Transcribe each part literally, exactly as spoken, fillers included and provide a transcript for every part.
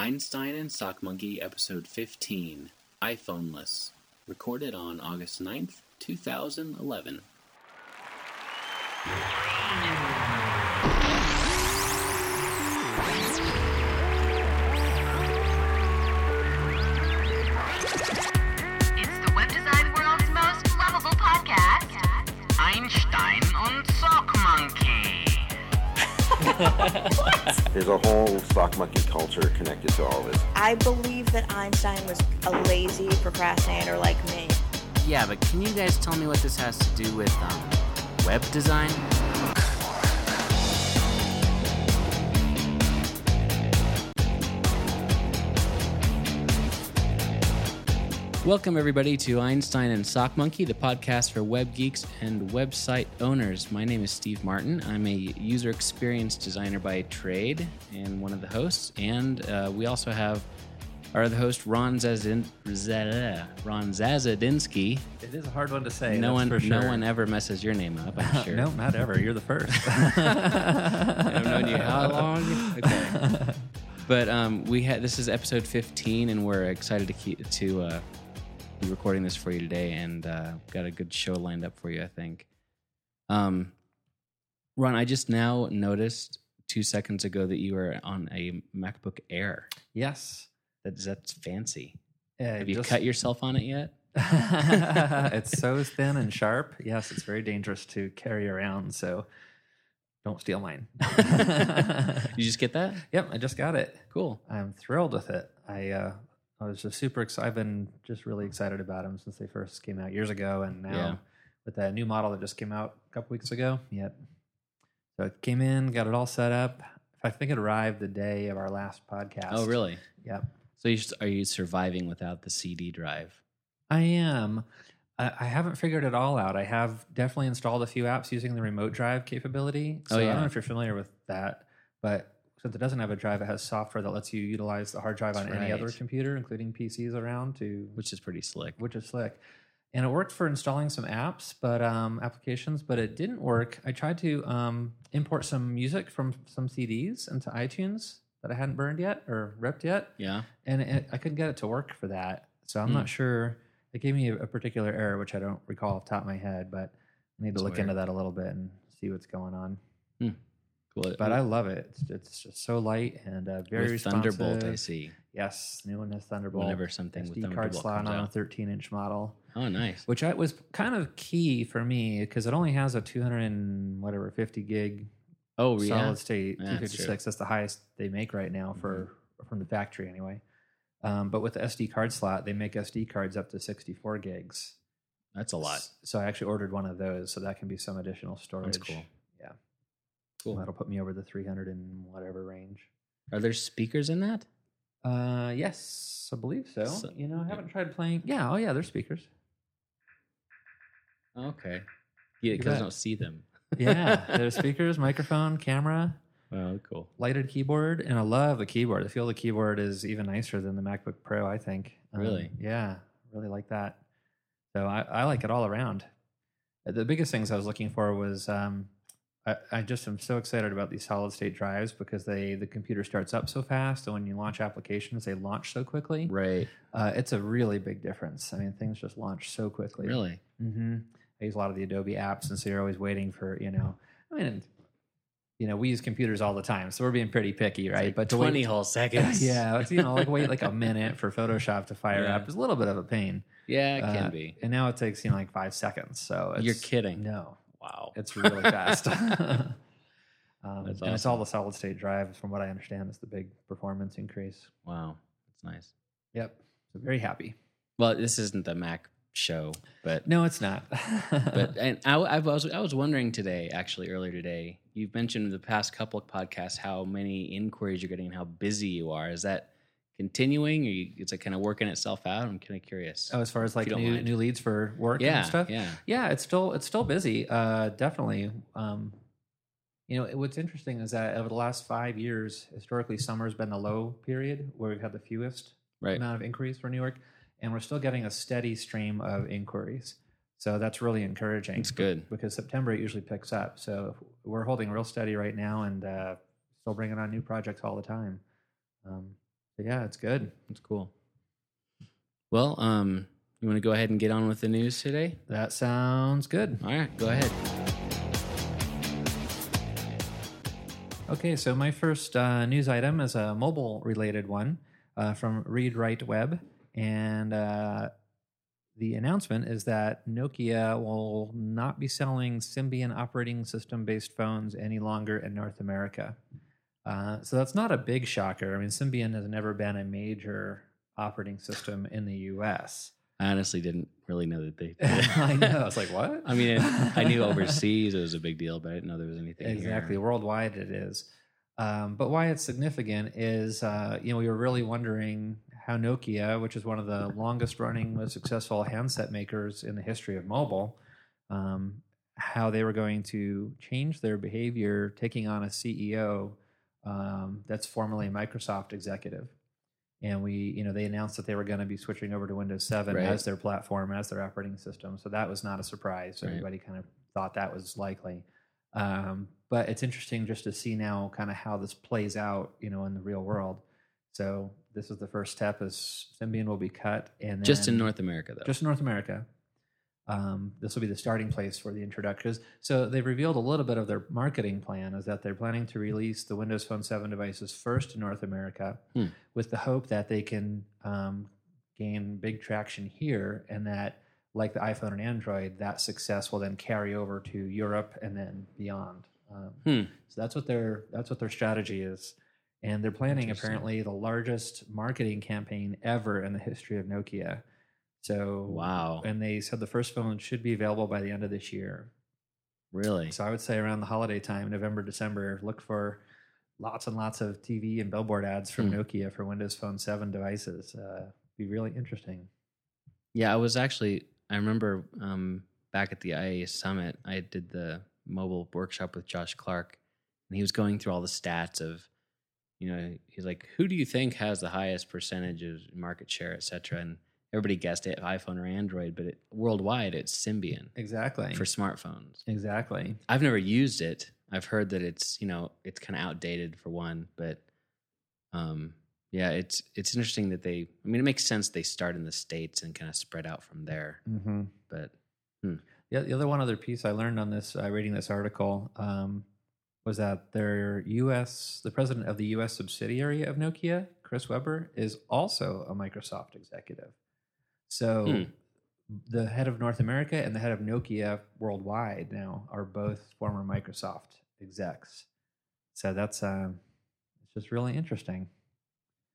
Einstein and Sock Monkey, Episode fifteen, iPhoneless, recorded on August ninth, two thousand eleven. It's the web design world's most lovable podcast, Einstein and Sock Monkey. There's a whole Sock Monkey culture connected to all this. I believe that Einstein was a lazy procrastinator like me. Yeah, but can you guys tell me what this has to do with um, web design? Welcome, everybody, to Einstein and Sock Monkey, the podcast for web geeks and website owners. My name is Steve Martin. I'm a user experience designer by trade and one of the hosts. And uh, we also have our other host, Ron Zazin- Zaz- Ron Zazadinsky. It is a hard one to say. No one, for sure. No one ever messes your name up, I'm sure. No, not ever. You're the first. I've known you how long? Okay. But um, we had this is episode fifteen, and we're excited to keep to. Uh, We're recording this for you today, and uh, got a good show lined up for you, I think. Um, Ron, I just now noticed two seconds ago that you were on a MacBook Air. Yes. That's, that's fancy. Uh, Have you just... cut yourself on it yet? It's so thin and sharp. Yes, it's very dangerous to carry around, so don't steal mine. You just get that? Yep, I just got it. Cool. I'm thrilled with it. I... Uh, I was just super excited. I've been just really excited about them since they first came out years ago, and now yeah. with that new model that just came out a couple weeks ago. Yep. So it came in, got it all set up. I think it arrived the day of our last podcast. Oh, really? Yep. So you just, are you surviving without the C D drive? I am. I, I haven't figured it all out. I have definitely installed a few apps using the remote drive capability. So oh, yeah. I don't know if you're familiar with that, but... Since it doesn't have a drive, it has software that lets you utilize the hard drive That's on right. any other computer, including P Cs around. to Which is pretty slick. Which is slick. And it worked for installing some apps, but um, applications, but it didn't work. I tried to um, import some music from some C Ds into iTunes that I hadn't burned yet or ripped yet. Yeah. And it, I couldn't get it to work for that. So I'm mm. not sure. It gave me a, a particular error, which I don't recall off the top of my head, but I need That's to look weird. into that a little bit and see what's going on. Mm. But I love it. It's, it's just so light and uh, very with Thunderbolt, responsive. I see. Yes, new one has Thunderbolt. Whenever something S D with Thunderbolt comes out. S D card slot on a thirteen-inch model. Oh, nice. Which I, was kind of key for me because it only has a two hundred and whatever fifty gig oh, yeah. solid state yeah, two fifty-six. That's, that's the highest they make right now for mm-hmm. from the factory anyway. Um, but with the S D card slot, they make S D cards up to sixty-four gigs. That's a lot. So I actually ordered one of those, so that can be some additional storage. That's cool. Yeah. Cool. That'll put me over the three hundred and whatever range. Are there speakers in that? Uh, yes, I believe so. so you know, I haven't yeah. tried playing. Yeah, oh yeah, there's speakers. Okay. Yeah, because I don't see them. Yeah, there's speakers, microphone, camera. Oh, cool. Lighted keyboard, and I love the keyboard. I feel the keyboard is even nicer than the MacBook Pro, I think. Um, really? Yeah, really like that. So I, I like it all around. The biggest things I was looking for was... Um, I just am so excited about these solid-state drives because they the computer starts up so fast, and when you launch applications, they launch so quickly. Right. Uh, it's a really big difference. I mean, things just launch so quickly. Really? Mm-hmm. I use a lot of the Adobe apps, and so you're always waiting for, you know... I mean, you know, we use computers all the time, so we're being pretty picky, right? Like but twenty wait, whole seconds. Yeah, it's, you know, like wait like a minute for Photoshop to fire yeah. up is a little bit of a pain. Yeah, it uh, can be. And now it takes, you know, like five seconds, so... It's, you're kidding. No. Wow. It's really fast. um, awesome. And it's all the solid state drive, from what I understand, is the big performance increase. Wow. That's nice. Yep. So very happy. Well, this isn't the Mac show, but... No, it's not. But and I, I, was, I was wondering today, actually earlier today, you've mentioned in the past couple of podcasts how many inquiries you're getting and how busy you are. Is that continuing? Or you, it's like kind of working itself out? I'm kind of curious. Oh, as far as like new, new leads for work yeah, and stuff? Yeah, yeah. It's still it's still busy, uh, definitely. Um, you know, it, what's interesting is that over the last five years, historically, summer's been the low period where we've had the fewest right. amount of inquiries for New York, and we're still getting a steady stream of inquiries. So that's really encouraging. It's good. Because September it usually picks up. So we're holding real steady right now and uh, still bringing on new projects all the time. Um But yeah, it's good. It's cool. Well, um, you want to go ahead and get on with the news today? That sounds good. All right, go ahead. Okay, so my first uh, news item is a mobile-related one uh, from Read Write Web, and uh, the announcement is that Nokia will not be selling Symbian operating system-based phones any longer in North America. Uh, so that's not a big shocker. I mean, Symbian has never been a major operating system in the U S. I honestly didn't really know that they did. I know. I was like, what? I mean, I knew overseas it was a big deal, but I didn't know there was anything Exactly. Here. Worldwide it is. Um, but why it's significant is, uh, you know, we were really wondering how Nokia, which is one of the longest-running, most successful handset makers in the history of mobile, um, how they were going to change their behavior, taking on a C E O um, that's formerly a Microsoft executive. And we, you know, they announced that they were going to be switching over to Windows seven right. as their platform, as their operating system. So that was not a surprise. Right. Everybody kind of thought that was likely. Um, but it's interesting just to see now kind of how this plays out, you know, in the real world. So this is the first step is Symbian will be cut. And then, just in North America, though. Just in North America. Um, this will be the starting place for the introductions. So they've revealed a little bit of their marketing plan is that they're planning to release the Windows Phone seven devices first in North America hmm. with the hope that they can um, gain big traction here and that, like the iPhone and Android, that success will then carry over to Europe and then beyond. Um, hmm. So that's what their that's what their strategy is. And they're planning apparently the largest marketing campaign ever in the history of Nokia. So wow. And they said the first phone should be available by the end of this year. Really? So I would say around the holiday time, November, December, look for lots and lots of T V and billboard ads from hmm. Nokia for Windows Phone seven devices. Uh, be really interesting. Yeah, I was actually, I remember um, back at the I A Summit, I did the mobile workshop with Josh Clark, and he was going through all the stats of, you know, he's like, who do you think has the highest percentage of market share, et cetera? And everybody guessed it, iPhone or Android, but it, worldwide it's Symbian. Exactly. For smartphones. Exactly. I've never used it. I've heard that it's, you know, it's kind of outdated for one, but um, yeah, it's it's interesting that they, I mean, it makes sense they start in the States and kind of spread out from there. Mm-hmm. But hmm. yeah, the other one other piece I learned on this, uh, reading this article, um, was that their U S, the president of the U S subsidiary of Nokia, Chris Webber, is also a Microsoft executive. So hmm. the head of North America and the head of Nokia worldwide now are both former Microsoft execs. So that's uh, it's just really interesting.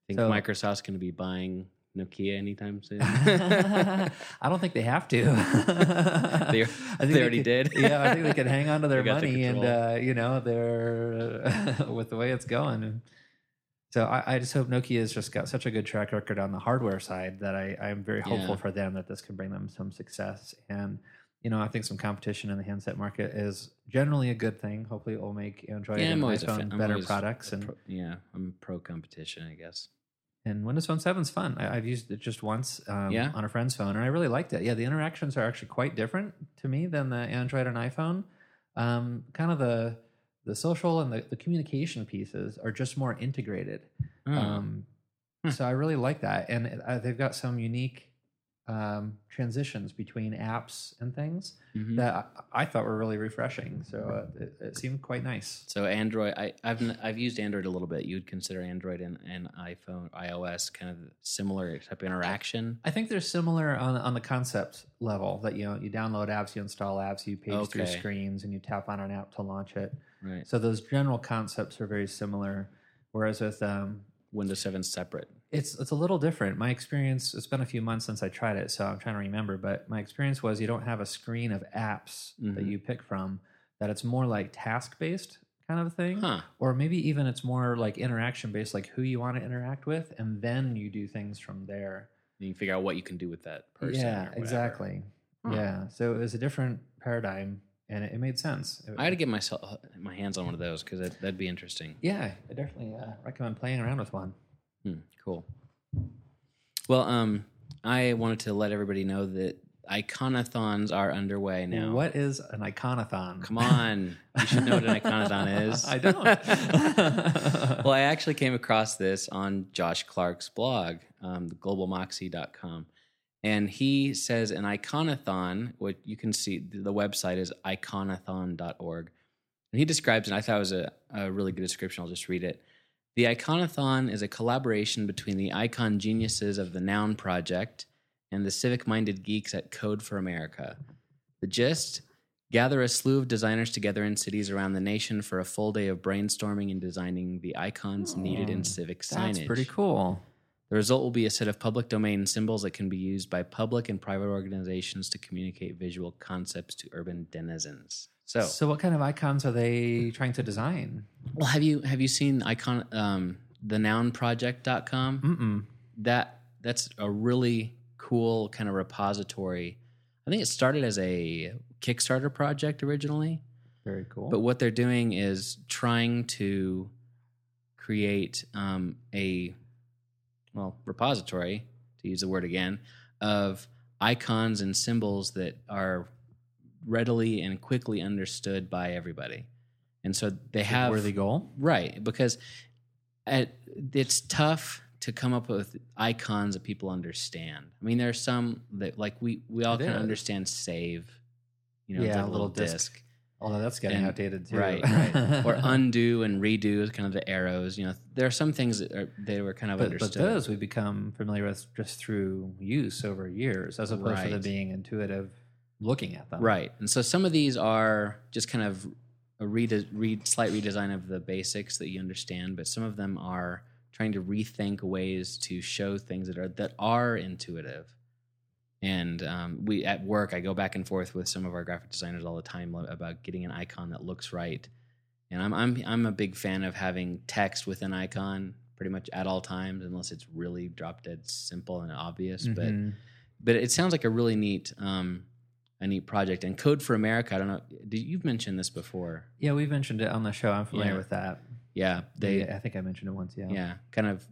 Think so, Microsoft's going to be buying Nokia anytime soon? I don't think they have to. they I think they already they could, did. Yeah, I think they could hang on to their money and, uh, you know, they're with the way it's going. So I, I just hope Nokia has just got such a good track record on the hardware side that I, I'm very hopeful yeah. for them that this can bring them some success. And, you know, I think some competition in the handset market is generally a good thing. Hopefully it will make Android yeah, and iPhone better products. And pro, yeah, I'm pro-competition, I guess. And Windows Phone seven is fun. I, I've used it just once um, yeah. on a friend's phone, and I really liked it. Yeah, the interactions are actually quite different to me than the Android and iPhone. Um, kind of the... The social and the, the communication pieces are just more integrated. Mm. Um, hmm. So I really like that. And it, uh, they've got some unique um, transitions between apps and things mm-hmm. that I, I thought were really refreshing. So uh, it, it seemed quite nice. So Android, I, I've I've used Android a little bit. You would consider Android and, and iPhone, iOS kind of similar type interaction? I think they're similar on, on the concept level that, you know, you download apps, you install apps, you page okay. through screens, and you tap on an app to launch it. Right. So those general concepts are very similar, whereas with um, Windows seven separate. It's it's a little different. My experience, it's been a few months since I tried it, so I'm trying to remember, but my experience was you don't have a screen of apps mm-hmm. that you pick from, that it's more like task-based kind of a thing, huh. or maybe even it's more like interaction-based, like who you want to interact with, and then you do things from there. And you figure out what you can do with that person. Yeah, exactly. Huh. Yeah, so it was a different paradigm. And it made sense. I had to get myself my hands on one of those because that, that'd be interesting. Yeah, I definitely uh, recommend playing around with one. Hmm, cool. Well, um, I wanted to let everybody know that Iconathons are underway now. What is an iconathon? Come on. You should know what an iconathon is. I don't. Well, I actually came across this on Josh Clark's blog, um, global moxie dot com. And he says an iconathon, what you can see, the website is iconathon dot org. And he describes, and I thought it was a, a really good description. I'll just read it. The Iconathon is a collaboration between the icon geniuses of the Noun Project and the civic-minded geeks at Code for America. The gist? Gather a slew of designers together in cities around the nation for a full day of brainstorming and designing the icons oh, needed in civic signage. That's pretty cool. The result will be a set of public domain symbols that can be used by public and private organizations to communicate visual concepts to urban denizens. So, so what kind of icons are they trying to design? Well, have you have you seen icon um, the noun project dot com? Mm-mm. That that's a really cool kind of repository. I think it started as a Kickstarter project originally. Very cool. But what they're doing is trying to create um, a well repository, to use the word again, of icons and symbols that are readily and quickly understood by everybody. And so they have... Worthy goal? Right, because at, it's tough to come up with icons that people understand. I mean, there are some that, like, we, we all kind of understand save, you know, yeah, the little, little disc. disc. Although that's getting and, outdated, too. Right, right. Or undo and redo is kind of the arrows. You know, there are some things that are, they were kind of but, understood. But those we become familiar with just through use over years, as opposed right. to them being intuitive looking at them. Right. And so some of these are just kind of a re- re- slight redesign of the basics that you understand, but some of them are trying to rethink ways to show things that are that are intuitive. And um, we at work, I go back and forth with some of our graphic designers all the time about getting an icon that looks right. And I'm I'm I'm a big fan of having text with an icon pretty much at all times, unless it's really drop dead simple and obvious. Mm-hmm. But but it sounds like a really neat um, a neat project. And Code for America, I don't know, did you've mentioned this before? Yeah, we've mentioned it on the show. I'm familiar yeah. with that. Yeah, they. Yeah, I think I mentioned it once. Yeah, yeah, kind of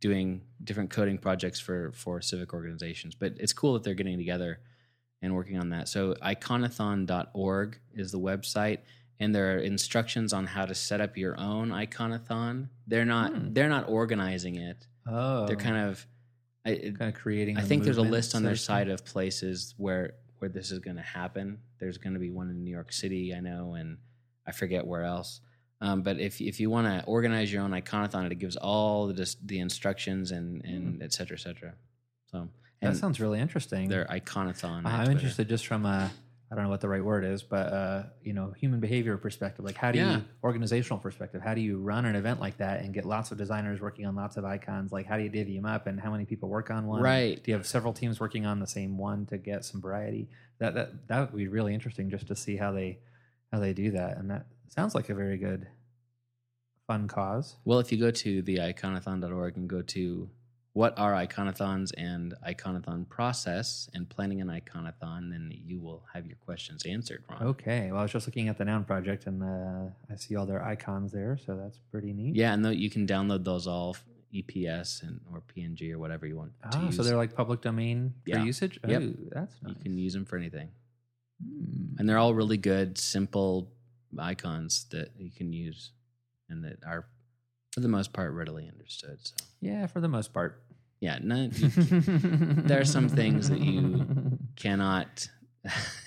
doing different coding projects for for civic organizations. But it's cool that they're getting together and working on that. So iconathon dot org is the website, and there are instructions on how to set up your own iconathon. They're not hmm. they're not organizing it. Oh, they're kind of I, kind of creating. I think there's a list on their site of places where. where this is going to happen. There's going to be one in New York City, I know, and I forget where else. Um, but if if you want to organize your own iconathon, it gives all the dis- the instructions and, and et cetera, et cetera. So that sounds really interesting. Their iconathon. Uh, I'm interested just from a, I don't know what the right word is, but uh, you know, human behavior perspective. Like how do yeah. you, organizational perspective, how do you run an event like that and get lots of designers working on lots of icons? Like how do you divvy them up and how many people work on one? Right. Do you have several teams working on the same one to get some variety? That that that would be really interesting just to see how they how they do that. And that sounds like a very good, fun cause. Well, if you go to the iconathon dot org and go to what are iconathons and iconathon process and planning an iconathon, then you will have your questions answered, Ron. Okay. Well, I was just looking at the Noun Project, and uh, I see all their icons there, so that's pretty neat. Yeah, and you can download those all E P S and or P N G or whatever you want ah, to use. So they're like public domain for yeah. usage? Yep. Oh, that's nice. You can use them for anything. Mm. And they're all really good, simple icons that you can use and that are, for the most part, readily understood. So yeah, for the most part. Yeah, no, there are some things that you cannot,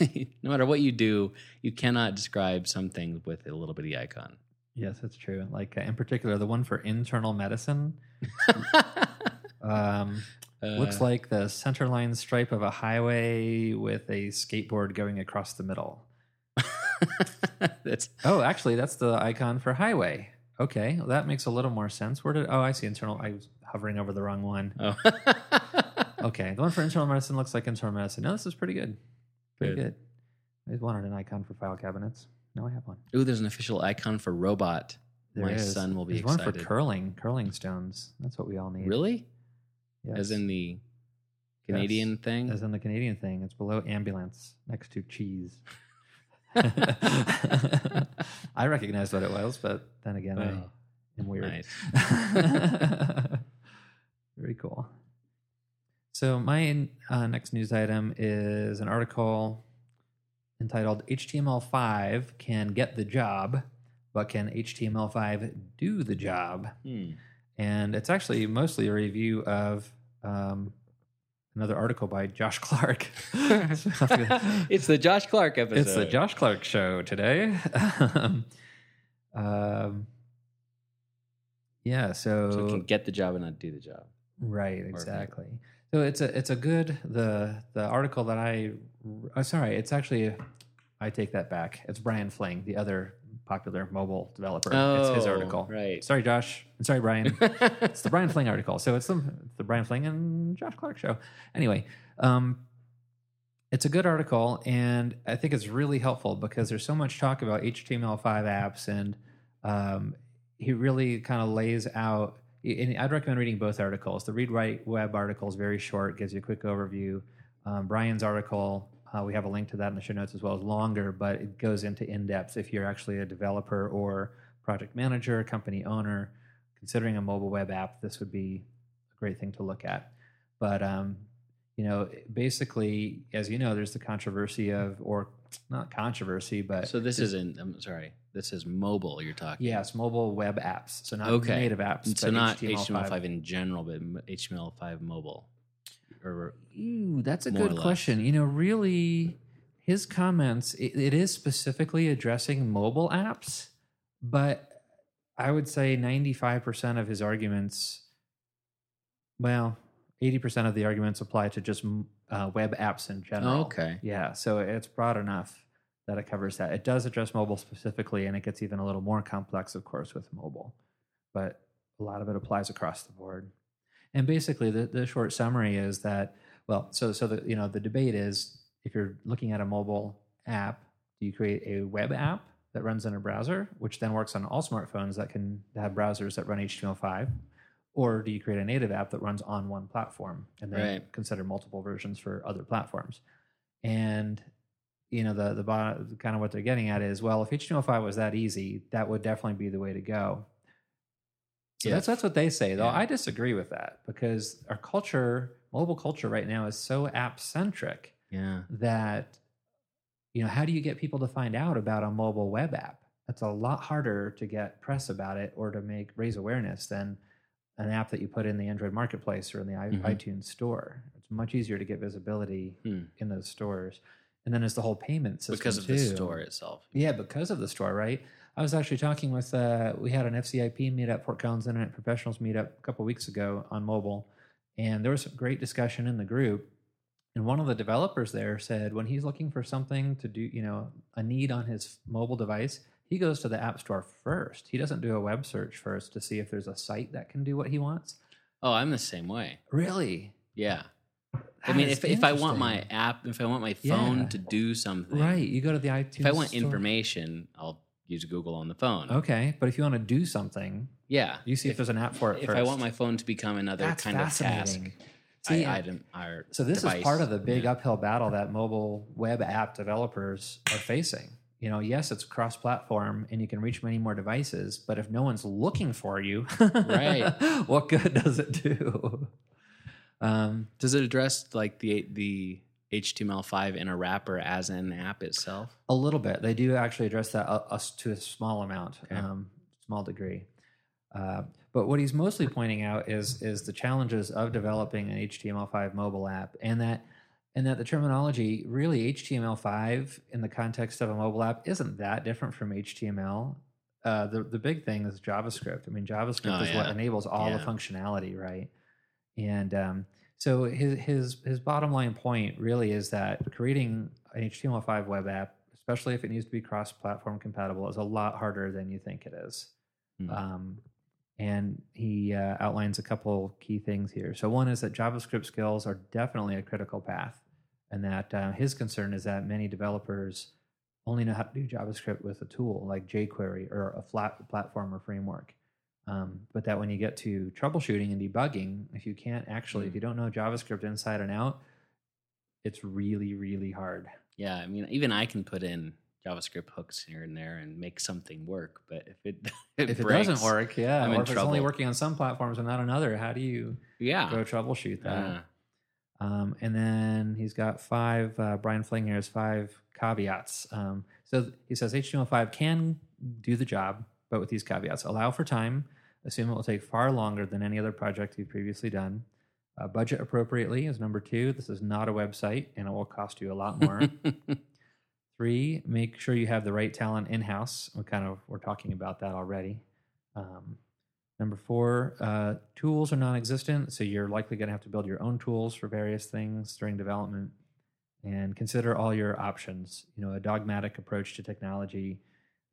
no matter what you do, you cannot describe some things with a little bitty icon. Yes, that's true. Like, uh, in particular, the one for internal medicine um, uh, looks like the centerline stripe of a highway with a skateboard going across the middle. that's Oh, actually, that's the icon for highway. Okay, well, that makes a little more sense. Where did? Oh, I see internal. I was hovering over the wrong one. Oh. Okay, the one for internal medicine looks like internal medicine. No, this is pretty good. Pretty good. good. I wanted an icon for file cabinets. No, I have one. Ooh, there's an official icon for robot. There My is. son will be there's excited. There's one for curling, curling stones. That's what we all need. Really? Yes. As in the Canadian yes. thing? As in the Canadian thing. It's below ambulance, next to cheese. I recognized what it was, but then again, oh, I am weird. Nice. Very cool. So my uh, next news item is an article entitled H T M L five Can Get the Job, but Can H T M L five Do the Job? Hmm. And it's actually mostly a review of um, another article by Josh Clark. It's the Josh Clark episode. It's the Josh Clark show today. um, um, yeah, so... So can get the job and not do the job. Right, exactly. Perfect. So it's a it's a good the the article that I oh, sorry it's actually I take that back it's Brian Fling, the other popular mobile developer. Oh, it's his article. Right. Sorry, Josh. I'm sorry, Brian. It's the Brian Fling article. So it's the, the Brian Fling and Josh Clark show. Anyway, um, it's a good article, and I think it's really helpful because there's so much talk about H T M L five apps, and um, he really kind of lays out. And I'd recommend reading both articles. The Read Write Web article is very short, gives you a quick overview. Um, Brian's article, uh, we have a link to that in the show notes as well, as longer, but it goes into in-depth. If you're actually a developer or project manager, company owner, considering a mobile web app, this would be a great thing to look at. But, um, you know, basically, as you know, there's the controversy of, or not controversy, but... So this isn't, I'm sorry... This is mobile you're talking. Yes, mobile web apps. So not okay. native apps. So not H T M L five. H T M L five in general, but H T M L five mobile. Or Ooh, that's a good question. Less. You know, really, his comments, it, it is specifically addressing mobile apps, but I would say ninety-five percent of his arguments, well, eighty percent of the arguments apply to just uh, web apps in general. Oh, okay. Yeah, so it's broad enough that it covers that. It does address mobile specifically, and it gets even a little more complex, of course, with mobile. But a lot of it applies across the board. And basically, the, the short summary is that, well, so so the you know the debate is, if you're looking at a mobile app, do you create a web app that runs in a browser, which then works on all smartphones that can have browsers that run H T M L five, or do you create a native app that runs on one platform and then right. consider multiple versions for other platforms? And you know, the, the bottom, kind of what they're getting at is, well, if H T M L five was that easy, that would definitely be the way to go. So yeah. that's that's what they say, though. Yeah. I disagree with that because our culture, mobile culture right now, is so app-centric yeah. that, you know, how do you get people to find out about a mobile web app? That's a lot harder to get press about it or to make raise awareness than an app that you put in the Android marketplace or in the mm-hmm. iTunes store. It's much easier to get visibility hmm. in those stores. And then there's the whole payment system, because of too. the store itself. Yeah, because of the store, right? I was actually talking with, uh, we had an F C I P meetup, Port Collins Internet Professionals meetup, a couple of weeks ago on mobile. And there was some great discussion in the group. And one of the developers there said when he's looking for something to do, you know, a need on his mobile device, he goes to the App Store first. He doesn't do a web search first to see if there's a site that can do what he wants. Oh, I'm the same way. Really? Yeah. That I mean, if if I want my app, if I want my phone yeah. to do something, right? You go to the iTunes. If I want store. information, I'll use Google on the phone. Okay, but if you want to do something, yeah, you see if, if there's an app for it. If first. I want my phone to become another That's kind of task, see, I, item, our so this device. is part of the big yeah. uphill battle that mobile web app developers are facing. You know, yes, it's cross-platform, and you can reach many more devices. But if no one's looking for you, right? What good does it do? Um, Does it address like the the H T M L five in a wrapper as an app itself? A little bit. They do actually address that uh, us to a small amount, okay. um, small degree. Uh, but what he's mostly pointing out is is the challenges of developing an H T M L five mobile app, and that and that the terminology really H T M L five in the context of a mobile app isn't that different from H T M L. Uh, the the big thing is JavaScript. I mean, JavaScript oh, is yeah. what enables all yeah. the functionality, right? And um, so his his his bottom line point really is that creating an H T M L five web app, especially if it needs to be cross-platform compatible, is a lot harder than you think it is. Mm-hmm. Um, and he uh, outlines a couple key things here. So one is that JavaScript skills are definitely a critical path, and that uh, his concern is that many developers only know how to do JavaScript with a tool like jQuery or a flat platform or framework. Um, but that when you get to troubleshooting and debugging, if you can't actually, mm. if you don't know JavaScript inside and out, it's really, really hard. Yeah, I mean, even I can put in JavaScript hooks here and there and make something work, but if it it, if it breaks, doesn't work, yeah, I'm or in if trouble. It's only working on some platforms and not another, how do you yeah. go troubleshoot that? Uh, Um, and then he's got five, uh, Brian Fling here has five caveats. Um, so he says H T M L five can do the job, but with these caveats: allow for time, assume it will take far longer than any other project you've previously done. Uh, budget appropriately is number two. This is not a website, and it will cost you a lot more. Three, make sure you have the right talent in-house. We kind of we're talking about that already. Um, number four, uh, tools are non-existent, so you're likely going to have to build your own tools for various things during development. And consider all your options. You know, a dogmatic approach to technology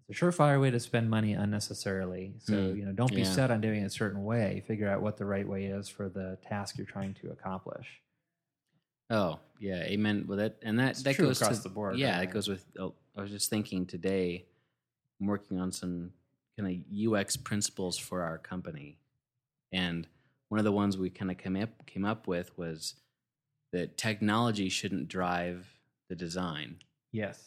is a surefire way to spend money unnecessarily. So, mm, you know, don't be yeah. set on doing it a certain way. Figure out what the right way is for the task you're trying to accomplish. Oh, yeah, amen. Well, that and that, that goes across to, the board. Yeah, right? That goes with. Oh, I was just thinking today, I'm working on some kind of U X principles for our company, and one of the ones we kind of came up came up with was that technology shouldn't drive the design. Yes,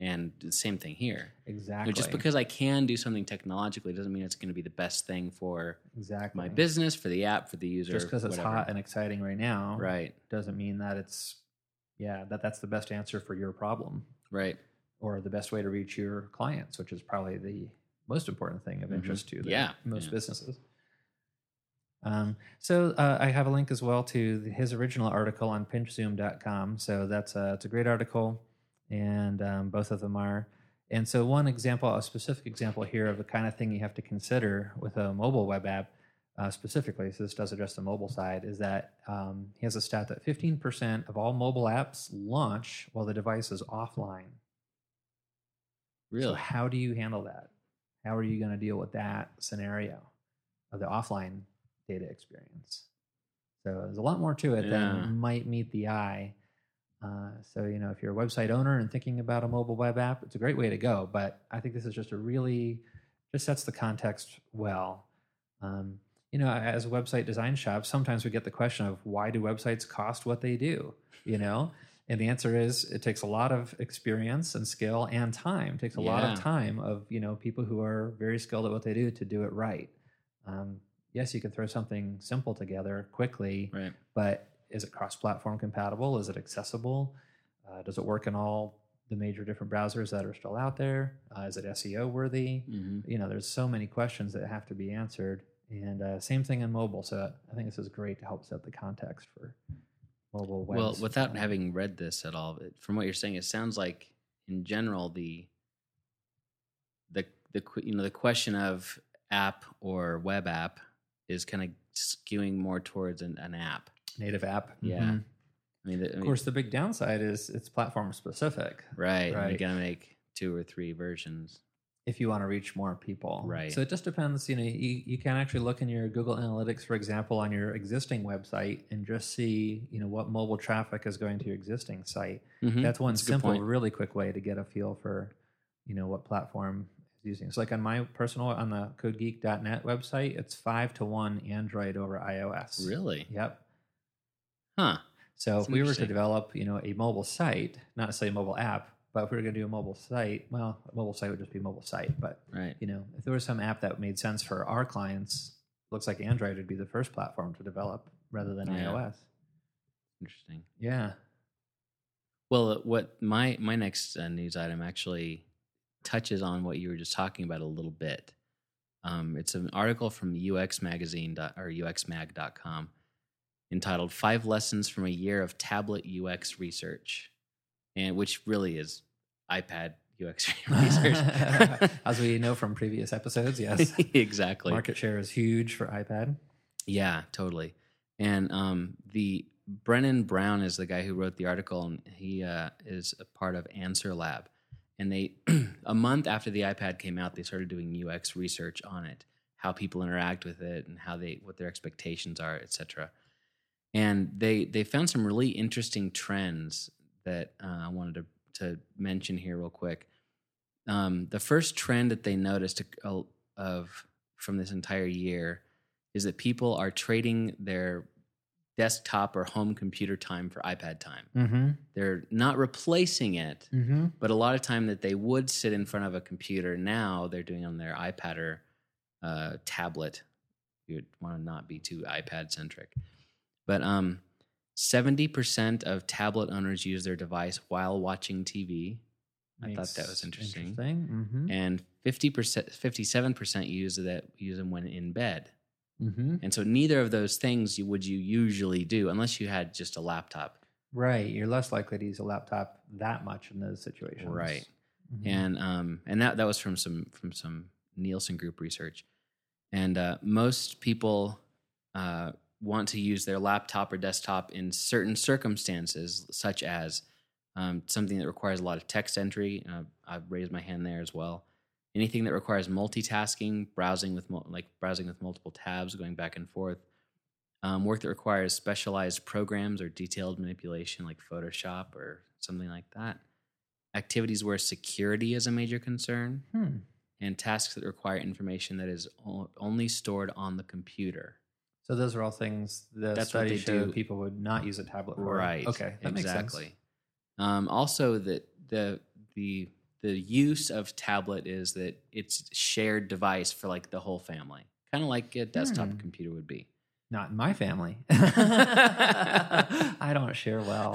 and the same thing here. Exactly. So just because I can do something technologically doesn't mean it's going to be the best thing for exactly my business, for the app, for the user. Just because it's whatever. Hot and exciting right now, right, doesn't mean that it's yeah that that's the best answer for your problem, right, or the best way to reach your clients, which is probably the most important thing of interest mm-hmm. to the yeah. most yeah. businesses. Um, so uh, I have a link as well to the, his original article on pinch zoom dot com. So that's a, it's a great article, and um, both of them are. And so one example, a specific example here of the kind of thing you have to consider with a mobile web app uh, specifically, so this does address the mobile side, is that um, he has a stat that fifteen percent of all mobile apps launch while the device is offline. Really? So how do you handle that? How are you going to deal with that scenario of the offline data experience? So there's a lot more to it yeah. than might meet the eye. Uh, so, you know, if you're a website owner and thinking about a mobile web app, it's a great way to go. But I think this is just a really, just sets the context well. Um, you know, as a website design shop, sometimes we get the question of why do websites cost what they do, you know? And the answer is it takes a lot of experience and skill and time. It takes a yeah. lot of time of, you know, people who are very skilled at what they do to do it right. Um, yes, you can throw something simple together quickly, right. but is it cross-platform compatible? Is it accessible? Uh, does it work in all the major different browsers that are still out there? Uh, is it S E O worthy? Mm-hmm. You know, there's so many questions that have to be answered. And uh, same thing in mobile. So I think this is great to help set the context for mobile webs. Well, without having read this at all, from what you're saying, it sounds like in general the the the you know the question of app or web app is kind of skewing more towards an, an app, native app. Yeah, mm-hmm. I mean, the, I mean, of course, the big downside is it's platform specific, right? right. You're gonna make two or three versions if you want to reach more people, right? So it just depends. You know, you, you can actually look in your Google Analytics, for example, on your existing website and just see, you know, what mobile traffic is going to your existing site. Mm-hmm. That's one That's simple, really quick way to get a feel for, you know, what platform is using. So like on my personal, on the code geek dot net website, it's five to one Android over iOS. Really? Yep. Huh. So That's if we were to develop, you know, a mobile site, not necessarily a mobile app, but if we were going to do a mobile site, well, a mobile site would just be a mobile site. But, right. you know, if there was some app that made sense for our clients, it looks like Android would be the first platform to develop rather than yeah. iOS. Interesting. Yeah. Well, what my, my next uh, news item actually touches on what you were just talking about a little bit. Um, it's an article from U X magazine or U X mag dot com entitled Five Lessons from a Year of Tablet U X Research. And which really is iPad U X research. As we know from previous episodes, yes. Exactly. Market share is huge for iPad. Yeah, totally. And um, the Brennan Brown is the guy who wrote the article, and he uh, is a part of Answer Lab. And they, a month after the iPad came out, they started doing U X research on it, how people interact with it and how they what their expectations are, et cetera. And they, they found some really interesting trends that uh, I wanted to, to mention here real quick. Um, the first trend that they noticed of, of from this entire year is that people are trading their desktop or home computer time for iPad time. Mm-hmm. They're not replacing it, mm-hmm. but a lot of time that they would sit in front of a computer, now they're doing on their iPad or uh, tablet. You would want to not be too iPad-centric. But um, seventy percent of tablet owners use their device while watching T V. Makes I thought that was interesting. interesting. Mm-hmm. And fifty percent, fifty-seven percent use that use them when in bed. Mm-hmm. And so neither of those things you, would you usually do unless you had just a laptop. Right. You're less likely to use a laptop that much in those situations. Right. Mm-hmm. And um and that that was from some from some Nielsen group research. And uh, most people uh, want to use their laptop or desktop in certain circumstances, such as um, something that requires a lot of text entry. Uh, I've raised my hand there as well. Anything that requires multitasking, browsing with mul- like browsing with multiple tabs, going back and forth. Um, work that requires specialized programs or detailed manipulation, like Photoshop or something like that. Activities where security is a major concern. Hmm. And tasks that require information that is only stored on the computer. So those are all things the That's study what they showed do. People would not use a tablet for. Right. Okay, that exactly. Makes sense. Um, also, that the the the use of tablet is that it's a shared device for like the whole family, kind of like a desktop hmm. computer would be. Not in my family. I don't share well.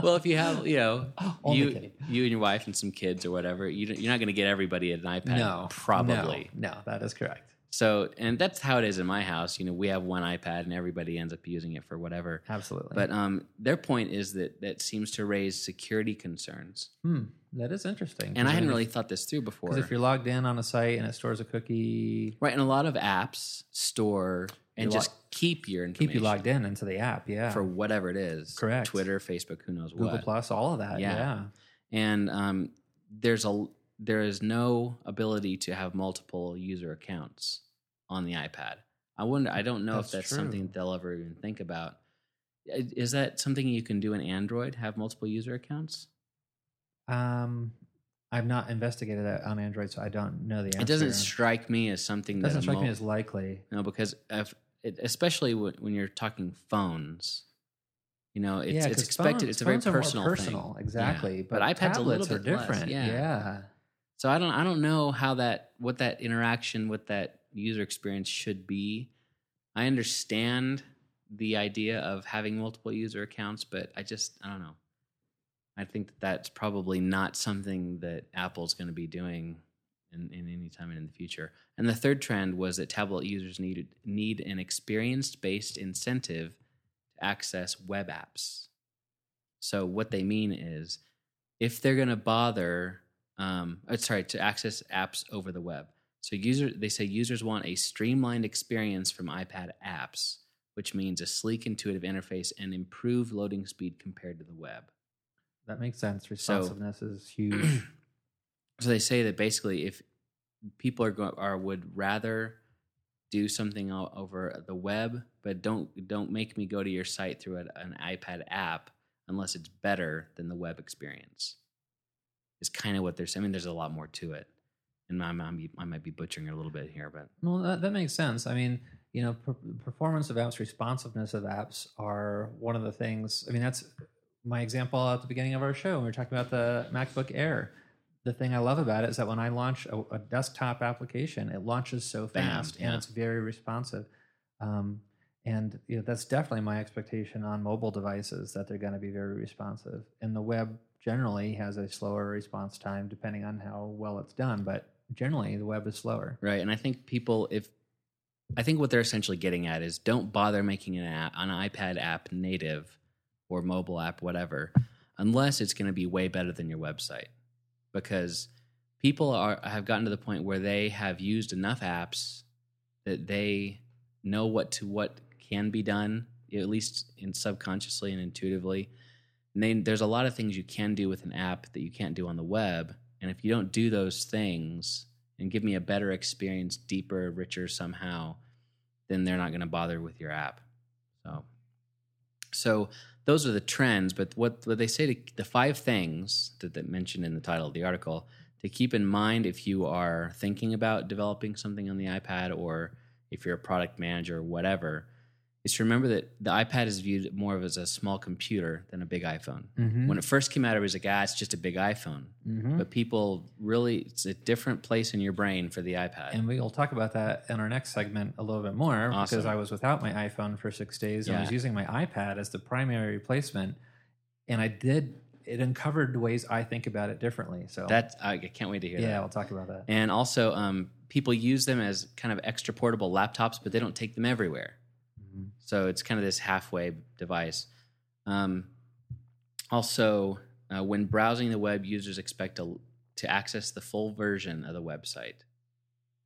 Well, if you have, you know, oh, you, you and your wife and some kids or whatever, you don't, you're not going to get everybody an iPad. No, probably. No, no, that is correct. So, and that's how it is in my house. You know, we have one iPad and everybody ends up using it for whatever. Absolutely. But um, their point is that that seems to raise security concerns. Hmm. That is interesting. And I hadn't really thought this through before. Because if you're logged in on a site and it stores a cookie... Right, and a lot of apps store and just keep your information. Keep you logged in into the app, yeah. For whatever it is. Correct. Twitter, Facebook, who knows what. Google Plus, all of that, yeah. yeah. And um, there's a there is no ability to have multiple user accounts on the iPad. I wonder. I don't know if that's something they'll ever even think about. Is that something you can do in Android, have multiple user accounts? Um, I've not investigated that on Android, so I don't know the answer. It doesn't strike me as something that... It doesn't strike mul- me as likely. No, because if, it, especially w- when you're talking phones, you know, it's, yeah, it's expected. Phones, it's a very personal, personal thing. Exactly. Yeah. But, but iPads a little bit different. Yeah. yeah. So I don't I don't know how that what that interaction with that user experience should be. I understand the idea of having multiple user accounts, but I just, I don't know. I think that that's probably not something that Apple's going to be doing in, in any time in the future. And the third trend was that tablet users needed, need an experience-based incentive to access web apps. So what they mean is if they're going to bother, um, sorry, to access apps over the web. So user, they say users want a streamlined experience from iPad apps, which means a sleek, intuitive interface and improved loading speed compared to the web. That makes sense. Responsiveness so, is huge. So they say that basically if people are going, are would rather do something over the web, but don't don't make me go to your site through an iPad app unless it's better than the web experience. Is kind of what they're saying. I mean, there's a lot more to it. And I might be butchering it a little bit here, but... Well, that, that makes sense. I mean... You know, per- performance of apps, responsiveness of apps are one of the things. I mean, that's my example at the beginning of our show. We were talking about the MacBook Air. The thing I love about it is that when I launch a, a desktop application, it launches so fast Bam, yeah. and it's very responsive. Um, and you know, that's definitely my expectation on mobile devices, that they're going to be very responsive. And the web generally has a slower response time depending on how well it's done. But generally, the web is slower. Right. And I think people, if... I think what they're essentially getting at is don't bother making an app, an iPad app native or mobile app, whatever, unless it's going to be way better than your website. Because people are have gotten to the point where they have used enough apps that they know what to what can be done, at least in subconsciously and intuitively. And they, there's a lot of things you can do with an app that you can't do on the web. And if you don't do those things... and give me a better experience, deeper, richer somehow, then they're not going to bother with your app. So so those are the trends, but what, what they say, to, the five things that they mentioned in the title of the article, to keep in mind if you are thinking about developing something on the iPad or if you're a product manager or whatever, is to remember that the iPad is viewed more of as a small computer than a big iPhone. Mm-hmm. When it first came out, it was like, ah, it's just a big iPhone. Mm-hmm. But people really, it's a different place in your brain for the iPad. And we'll talk about that in our next segment a little bit more, awesome. Because I was without my iPhone for six days and yeah. I was using my iPad as the primary replacement. And I did, it uncovered ways I think about it differently. So that's, I can't wait to hear yeah, that. Yeah, we'll talk about that. And also, um, people use them as kind of extra portable laptops, but they don't take them everywhere. So it's kind of this halfway device. Um, also, uh, when browsing the web, users expect to, to access the full version of the website.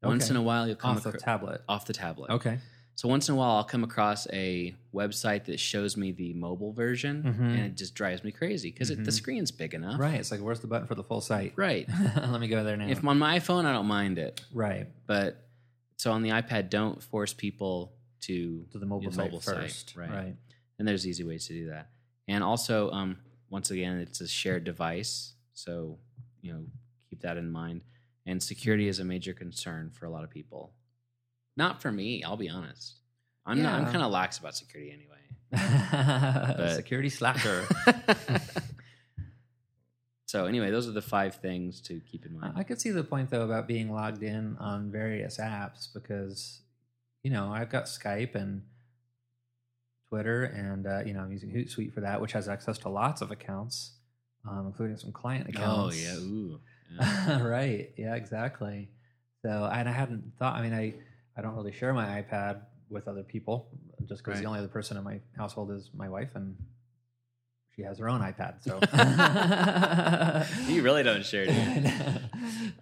Okay. Once in a while, you'll come off the acro- tablet. Off the tablet. Okay. So once in a while, I'll come across a website that shows me the mobile version, mm-hmm. and it just drives me crazy because mm-hmm. the screen's big enough. Right. It's like, where's the button for the full site? Right. Let me go there now. If I'm on my iPhone, I don't mind it. Right. But so on the iPad, don't force people to, to the mobile, the mobile site first. Site, right. right. And there's easy ways to do that. And also, um, once again, it's a shared device. So, you know, keep that in mind. And security is a major concern for a lot of people. Not for me, I'll be honest. I'm yeah. not, I'm kind of lax about security anyway. But security slacker. So anyway, those are the five things to keep in mind. I could see the point, though, about being logged in on various apps because... You know, I've got Skype and Twitter, and uh, you know, I'm using Hootsuite for that, which has access to lots of accounts, um, including some client accounts. Oh yeah, ooh, yeah. Right? Yeah, exactly. So, and I hadn't thought. I mean, I, I don't really share my iPad with other people, just because right. the only other person in my household is my wife, and she has her own iPad. So you really don't share, dude.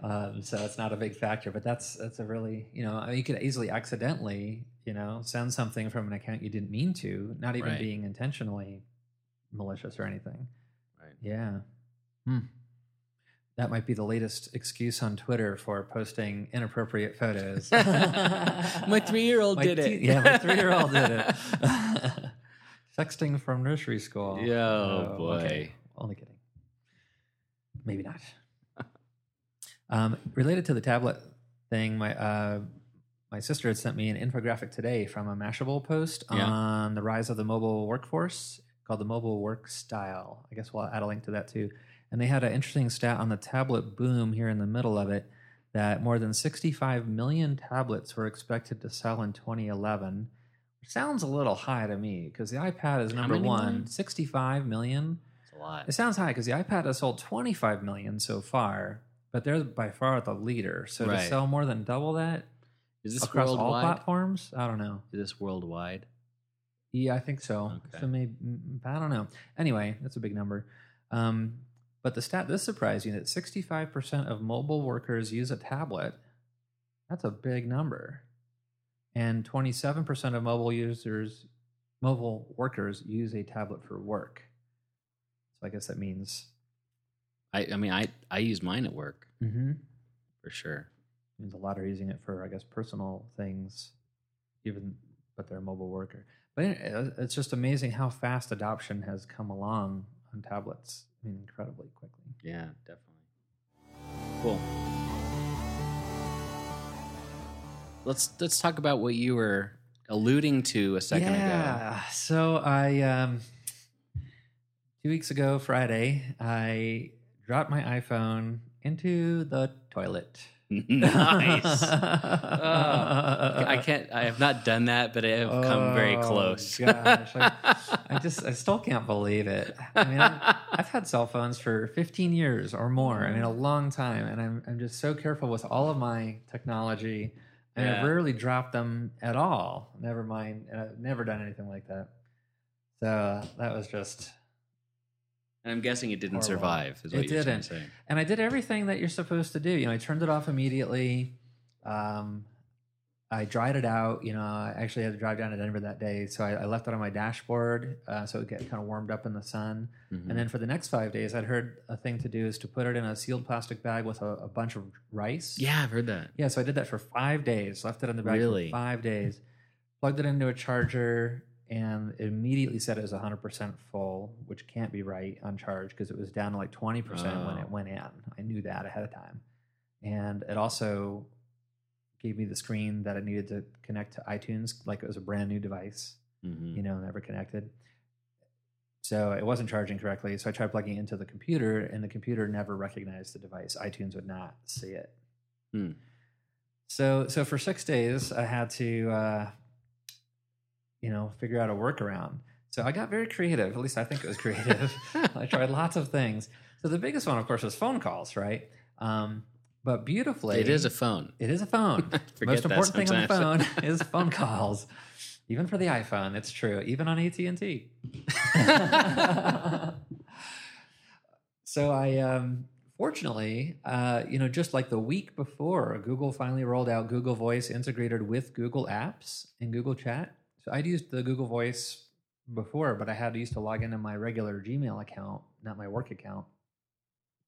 Um, so it's not a big factor, but that's that's a really, you know, I mean, you could easily accidentally, you know, send something from an account you didn't mean to, not even right. being intentionally malicious or anything. Right. Yeah. Hmm. That might be the latest excuse on Twitter for posting inappropriate photos. My three-year-old my did te- it. Yeah, my three-year-old did it. Sexting from nursery school. Yeah, oh, oh, boy. Okay. Only kidding. Maybe not. Um, related to the tablet thing, my uh, my sister had sent me an infographic today from a Mashable post yeah. on the rise of the mobile workforce called the mobile work style. I guess we'll add a link to that too. And they had an interesting stat on the tablet boom here in the middle of it that more than sixty-five million tablets were expected to sell in twenty eleven. Which sounds a little high to me because the iPad is number one. Million? sixty-five million. That's a lot. It sounds high because the iPad has sold twenty-five million so far. But they're by far the leader. So right. to sell more than double that is this across worldwide? All platforms? I don't know. Is this worldwide? Yeah, I think so. Okay. So maybe, I don't know. Anyway, that's a big number. Um, but the stat, this surprised me, that sixty-five percent of mobile workers use a tablet. That's a big number. And twenty-seven percent of mobile users, mobile workers use a tablet for work. So I guess that means... I, I mean, I, I use mine at work, mm-hmm. for sure. I mean, a lot are using it for, I guess, personal things, even, but they're a mobile worker. But it's just amazing how fast adoption has come along on tablets. I mean, incredibly quickly. Yeah, definitely. Cool. Let's let's talk about what you were alluding to a second yeah. ago. Yeah. So I, um, two weeks ago, Friday, I... dropped my iPhone into the toilet. Nice. Oh, I can't. I have not done that, but I have oh, come very close. Gosh, I, I just. I still can't believe it. I mean, I've, I've had cell phones for fifteen years or more. I mean, a long time, and I'm I'm just so careful with all of my technology, and yeah. I rarely drop them at all. Never mind. And I've never done anything like that. So that was just. And I'm guessing it didn't horrible. survive, is what it you're didn't. saying. And I did everything that you're supposed to do. You know, I turned it off immediately. Um, I dried it out. You know, I actually had to drive down to Denver that day, so I, I left it on my dashboard uh, so it would get kind of warmed up in the sun. Mm-hmm. And then for the next five days, I'd heard a thing to do is to put it in a sealed plastic bag with a, a bunch of rice. Yeah, I've heard that. Yeah, so I did that for five days. Left it in the bag really? for five days. Plugged it into a charger. And it immediately said it was one hundred percent full, which can't be right on charge because it was down to like twenty percent oh. when it went in. I knew that ahead of time. And it also gave me the screen that I needed to connect to iTunes like it was a brand new device. mm-hmm. you know, never connected. So it wasn't charging correctly. So I tried plugging it into the computer, and the computer never recognized the device. iTunes would not see it. Mm. So, so for six days, I had to, uh, you know, figure out a workaround. So I got very creative. At least I think it was creative. I tried lots of things. So the biggest one, of course, was phone calls, right? Um, but beautifully, it is a phone. It is a phone. The most important thing on the phone is phone calls. Even for the iPhone, it's true. Even on A T and T. So I, um, fortunately, uh, you know, just like the week before, Google finally rolled out Google Voice integrated with Google Apps and Google Chat. So I'd used the Google Voice before, but I had to used to log into my regular Gmail account, not my work account,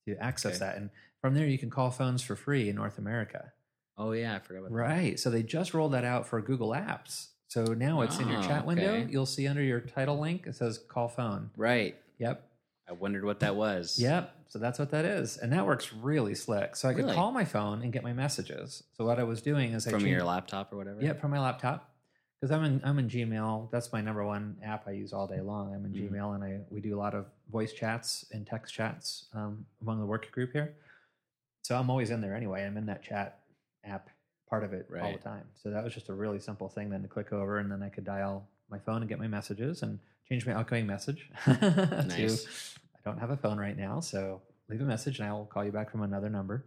to access okay. that. And from there, you can call phones for free in North America. Oh, yeah. I forgot about right. that. Right. So they just rolled that out for Google Apps. So now it's oh, in your chat okay. window. You'll see under your title link, it says call phone. Right. Yep. I wondered what that was. Yep. So that's what that is. And that works really slick. So I really? could call my phone and get my messages. So what I was doing is I From changed, your laptop or whatever? Yeah, from my laptop. Because I'm in I'm in Gmail. That's my number one app I use all day long. I'm in mm-hmm. Gmail, and I we do a lot of voice chats and text chats um, among the work group here. So I'm always in there anyway. I'm in that chat app part of it right. all the time. So that was just a really simple thing then to click over, and then I could dial my phone and get my messages and change my outgoing message. Nice. to, I don't have a phone right now, so leave a message, and I will call you back from another number.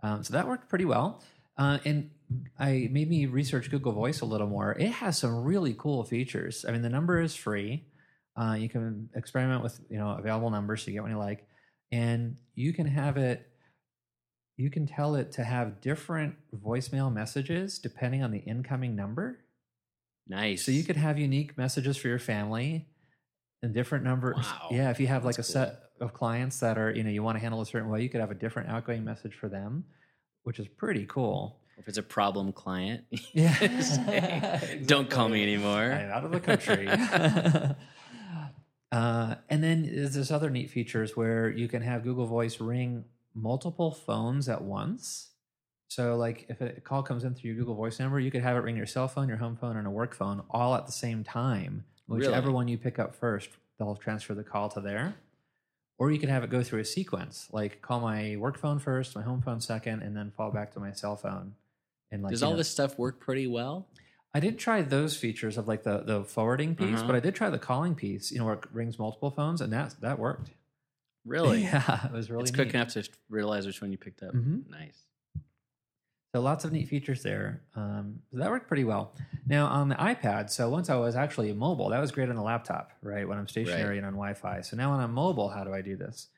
Um, so that worked pretty well. Uh, and I made me research Google Voice a little more. It has some really cool features. I mean, the number is free. Uh, you can experiment with, you know, available numbers so you get one you like. And you can have it, you can tell it to have different voicemail messages depending on the incoming number. Nice. So you could have unique messages for your family and different numbers. Wow. Yeah, if you have like That's a cool. set of clients that are, you know, you want to handle a certain way, you could have a different outgoing message for them, which is pretty cool. If it's a problem client, yeah. Exactly. Don't call me anymore. I'm out of the country. uh, and then there's this other neat features where you can have Google Voice ring multiple phones at once. So like if a call comes in through your Google Voice number, you could have it ring your cell phone, your home phone, and a work phone all at the same time. Whichever really? one you pick up first, they'll transfer the call to there. Or you can have it go through a sequence, like call my work phone first, my home phone second, and then fall back to my cell phone. And like, does all know, this stuff work pretty well? I didn't try those features of like the, the forwarding piece, uh-huh. but I did try the calling piece, you know, where it rings multiple phones, and that, that worked. Really? Yeah, it was really It's neat. Quick enough to realize which one you picked up. Mm-hmm. Nice. So lots of neat features there. Um, so that worked pretty well. Now on the iPad, so once I was actually mobile, that was great on the laptop, right? When I'm stationary right. and on Wi-Fi. So now when I'm mobile, how do I do this?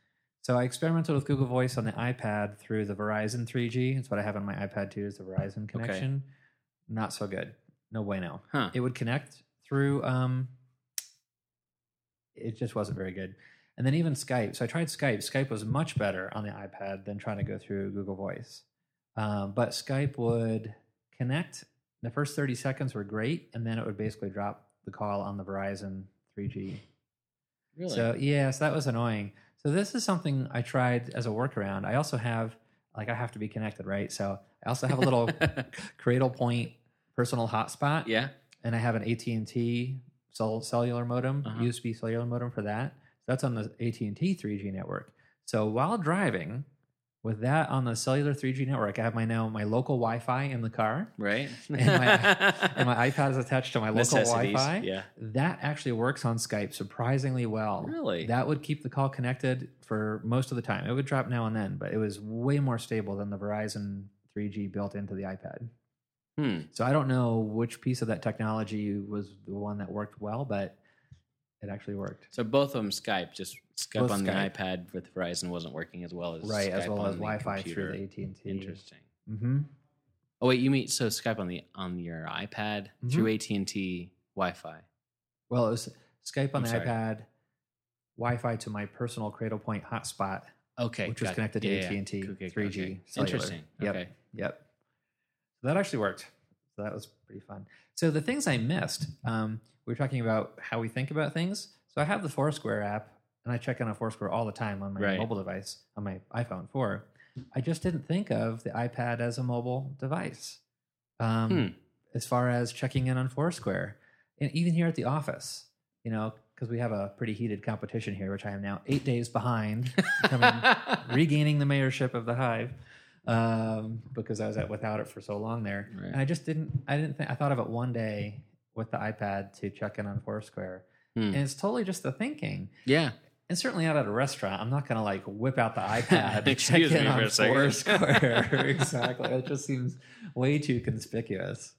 So I experimented with Google Voice on the iPad through the Verizon three G. It's what I have on my iPad too, is the Verizon connection. Okay. Not so good. No bueno. Huh. It would connect through, um, it just wasn't very good. And then even Skype. So I tried Skype. Skype was much better on the iPad than trying to go through Google Voice. Um, but Skype would connect. The first thirty seconds were great, and then it would basically drop the call on the Verizon three G. Really? So, yeah, so that was annoying. So this is something I tried as a workaround. I also have, like, I have to be connected, right? So I also have a little Cradle Point personal hotspot. Yeah. And I have an A T and T cell- cellular modem, uh-huh. U S B cellular modem for that. So that's on the A T and T three G network. So while driving... With that on the cellular three G network, I have my now my local Wi-Fi in the car. Right. And my, and my iPad is attached to my local Wi-Fi. Yeah. That actually works on Skype surprisingly well. Really? That would keep the call connected for most of the time. It would drop now and then, but it was way more stable than the Verizon three G built into the iPad. Hmm. So I don't know which piece of that technology was the one that worked well, but it actually worked. So both of them Skype, just Skype both on the Skype. iPad with Verizon wasn't working as well as right, Skype as well on as the Wi-Fi computer. Through the A T and T. Interesting. Mm-hmm. Oh wait, you mean so Skype on the on your iPad mm-hmm. through A T and T Wi-Fi? Well, it was Skype on I'm the sorry. iPad, Wi-Fi to my personal CradlePoint hotspot. Okay, which was connected to yeah, A T and T yeah. okay, three G. Okay. Interesting. Yep. Okay. Yep. So that actually worked. So that was pretty fun. So the things I missed, um, we were talking about how we think about things. So I have the Foursquare app, and I check in on Foursquare all the time on my right. mobile device, on my iPhone four. I just didn't think of the iPad as a mobile device um, hmm. as far as checking in on Foursquare. and even here at the office, you know, because we have a pretty heated competition here, which I am now eight days behind, becoming, regaining the mayorship of the Hive, um, because I was at without it for so long there. Right. And I just didn't, I didn't think, I thought of it one day with the iPad to check in on Foursquare. Hmm. And it's totally just the thinking. Yeah. And certainly not at a restaurant. I'm not going to like whip out the iPad and check in on Foursquare. Exactly. It just seems way too conspicuous.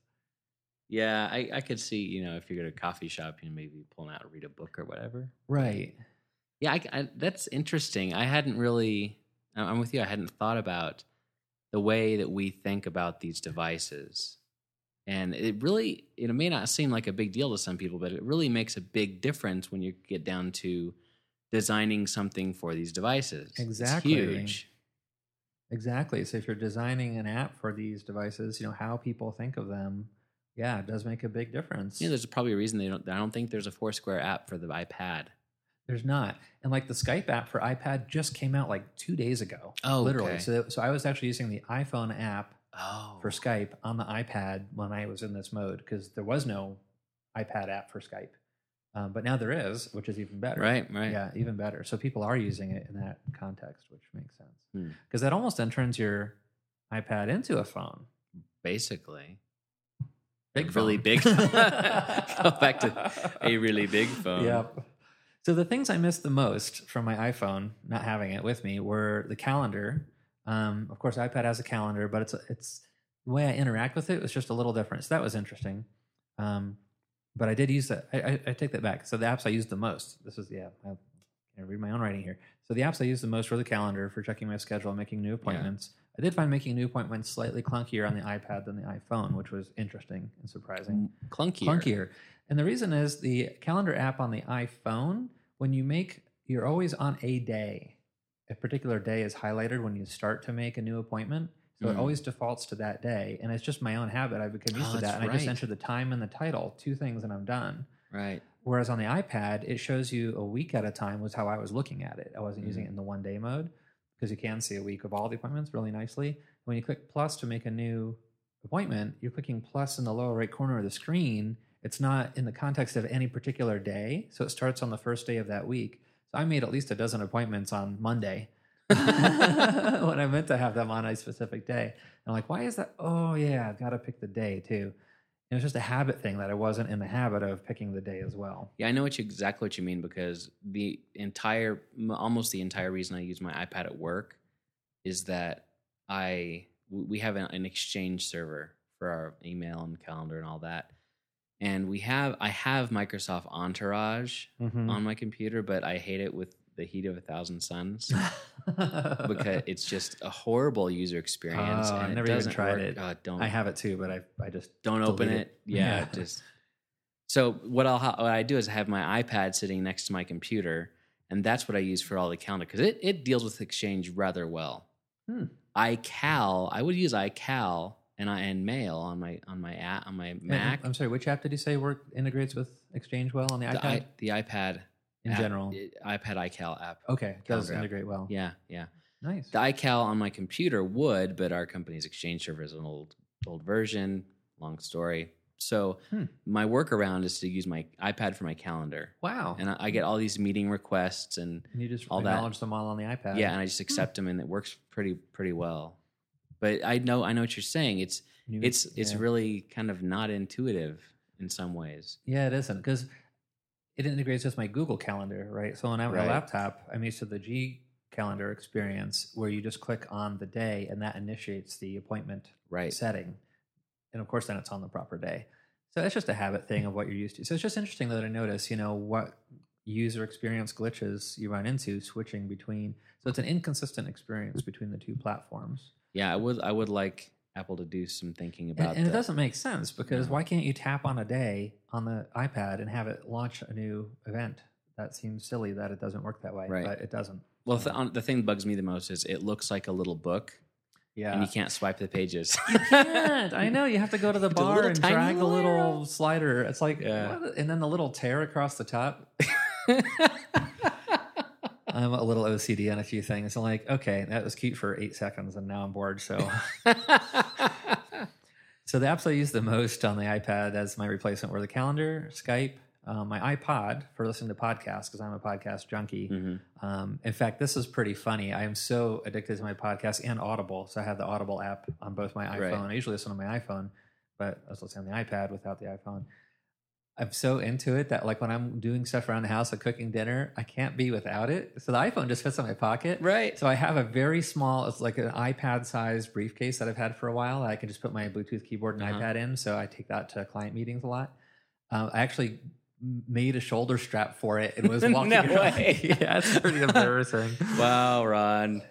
Yeah, I, I could see, you know, if you go to a coffee shop, you know, maybe pulling out and read a book or whatever. Right. Yeah, I, I, that's interesting. I hadn't really, I'm with you, I hadn't thought about the way that we think about these devices. And it really, it may not seem like a big deal to some people, but it really makes a big difference when you get down to designing something for these devices. Exactly. It's huge. Exactly. So if you're designing an app for these devices, you know, how people think of them, yeah, it does make a big difference. Yeah, there's probably a reason they don't, I don't think there's a Foursquare app for the iPad. There's not. And like the Skype app for iPad just came out like two days ago. Oh, literally. Okay. So, that, so I was actually using the iPhone app oh. for Skype on the iPad when I was in this mode because there was no iPad app for Skype. Um, but now there is, which is even better. Right, right. Yeah, even better. So people are using it in that context, which makes sense. Because hmm. that almost then turns your iPad into a phone. Basically. Big phone. Really big. Go back to a really big phone. Yep. So the things I missed the most from my iPhone, not having it with me, were the calendar. Um, of course, iPad has a calendar, but it's it's the way I interact with it was just a little different. So that was interesting. Um, but I did use that. I, I, I take that back. So the apps I used the most. This is yeah. I, I read my own writing here. So the apps I used the most were the calendar for checking my schedule and making new appointments. Yeah. I did find making new appointments slightly clunkier on the iPad than the iPhone, which was interesting and surprising. Clunkier. Clunkier. And the reason is the calendar app on the iPhone, when you make, you're always on a day. A particular day is highlighted when you start to make a new appointment. So mm. it always defaults to that day. And it's just my own habit. I've become used oh, to that. And right. I just enter the time and the title, two things, and I'm done. Right. Whereas on the iPad, it shows you a week at a time was how I was looking at it. I wasn't mm. using it in the one-day mode. Because you can see a week of all the appointments really nicely. When you click plus to make a new appointment, you're clicking plus in the lower right corner of the screen. It's not in the context of any particular day, so it starts on the first day of that week. So I made at least a dozen appointments on Monday when I meant to have them on a specific day. And I'm like, why is that? Oh, yeah, I've got to pick the day, too. And it was just a habit thing that I wasn't in the habit of picking the day as well. Yeah, I know what you, exactly what you mean because the entire, almost the entire reason I use my iPad at work is that I we have an, an Exchange server for our email and calendar and all that, and we have I have Microsoft Entourage mm-hmm. on my computer, but I hate it with the heat of a thousand suns because it's just a horrible user experience. Oh, and I've never even tried work. it. Oh, don't, I have it too, but I I just don't open it. it. Yeah, yeah. Just so what I'll what I do is I have my iPad sitting next to my computer, and that's what I use for all the calendar because it it deals with Exchange rather well. Hmm. iCal, I would use iCal and I and Mail on my on my app, on my Mac. I'm sorry, which app did you say work integrates with Exchange well on the iPad? The, I, the iPad. In app, general, iPad iCal app. Okay, does integrate well. Yeah, yeah. Nice. The iCal on my computer would, but our company's Exchange server is an old, old version. Long story. So hmm. my workaround is to use my iPad for my calendar. Wow. And I, I get all these meeting requests and, and you just all acknowledge that. them all on the iPad. Yeah, and I just accept hmm. them, and it works pretty, pretty well. But I know, I know what you're saying. It's, New, it's, yeah. it's really kind of not intuitive in some ways. Yeah, it isn't because. It integrates with my Google Calendar, right? So when I have right. a laptop, I'm used to the G Calendar experience where you just click on the day and that initiates the appointment right. setting. And of course, then it's on the proper day. So it's just a habit thing of what you're used to. So it's just interesting that I notice, you know, what user experience glitches you run into switching between. So it's an inconsistent experience between the two platforms. Yeah, I would, I would like Apple to do some thinking about that. And, and it doesn't make sense because no. why can't you tap on a day on the iPad and have it launch a new event? That seems silly that it doesn't work that way, right. but it doesn't. Well, the, on, the thing that bugs me the most is it looks like a little book, yeah, and you can't swipe the pages. You can't. I know. You have to go to the bar and drag the little slider. It's like, yeah. what? And then the little tear across the top. I'm a little O C D on a few things. I'm like, okay, that was cute for eight seconds, and now I'm bored. So, So the apps I use the most on the iPad as my replacement were the calendar, Skype, um, my iPod for listening to podcasts because I'm a podcast junkie. Mm-hmm. Um, in fact, this is pretty funny. I am so addicted to my podcast and Audible. So I have the Audible app on both my iPhone. Right. I usually listen on my iPhone, but I was listening on the iPad without the iPhone. I'm so into it that like when I'm doing stuff around the house, like cooking dinner, I can't be without it. So the iPhone just fits in my pocket. Right. So I have a very small, it's like an iPad-sized briefcase that I've had for a while. I can just put my Bluetooth keyboard and uh-huh. iPad in. So I take that to client meetings a lot. Um, I actually made a shoulder strap for it and was walking no around. Way. Yeah, it's pretty embarrassing. Wow, Ron.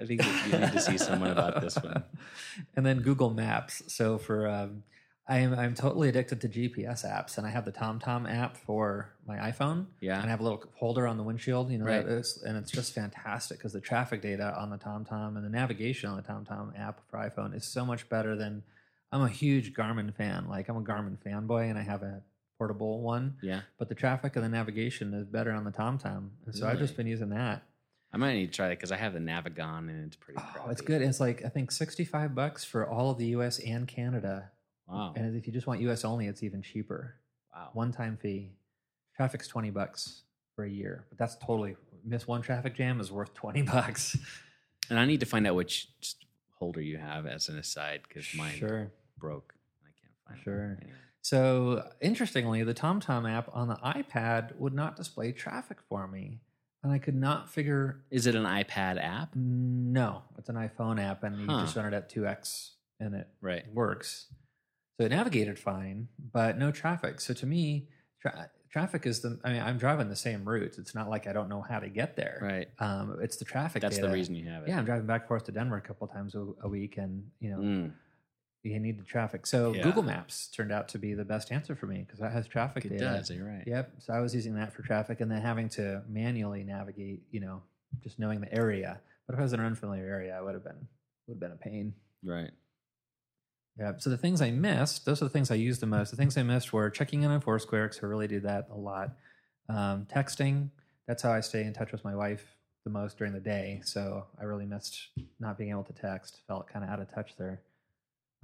I think you need to see someone about this one. And then Google Maps. So for... Um, I am I'm totally addicted to G P S apps, and I have the TomTom app for my iPhone. Yeah, and I have a little holder on the windshield, you know, right. it's, and it's just fantastic because the traffic data on the TomTom and the navigation on the TomTom app for iPhone is so much better than. I'm a huge Garmin fan. Like I'm a Garmin fanboy, and I have a portable one. Yeah, but the traffic and the navigation is better on the TomTom, and so really? I've just been using that. I might need to try that because I have the Navigon, and it's pretty. Oh, crappy. It's good. It's like I think sixty-five bucks for all of the U S and Canada. Wow. And if you just want U S only, it's even cheaper. Wow. One-time fee. Traffic's twenty bucks for a year. But that's totally... Miss one traffic jam is worth twenty bucks. And I need to find out which holder you have as an aside because mine sure. broke. I can't find it. Sure. Anyway. So, interestingly, the TomTom app on the iPad would not display traffic for me. And I could not figure... Is it an iPad app? No. It's an iPhone app, and huh. you just run it at two x, and it right. works. So it navigated fine, but no traffic. So to me, tra- traffic is the, I mean, I'm driving the same routes. It's not like I don't know how to get there. Right. Um, it's the traffic data. That's the reason you have it. Yeah, I'm driving back and forth to Denver a couple of times a, a week, and, you know, mm. you need the traffic. So yeah. Google Maps turned out to be the best answer for me because that has traffic it data. It does, you're right. Yep. So I was using that for traffic and then having to manually navigate, you know, just knowing the area. But if I was in an unfamiliar area, I would have been would have been a pain. Right. Yeah. So the things I missed, those are the things I used the most. The things I missed were checking in on Foursquare, because I really do that a lot. Um, texting, that's how I stay in touch with my wife the most during the day. So I really missed not being able to text. Felt kind of out of touch there.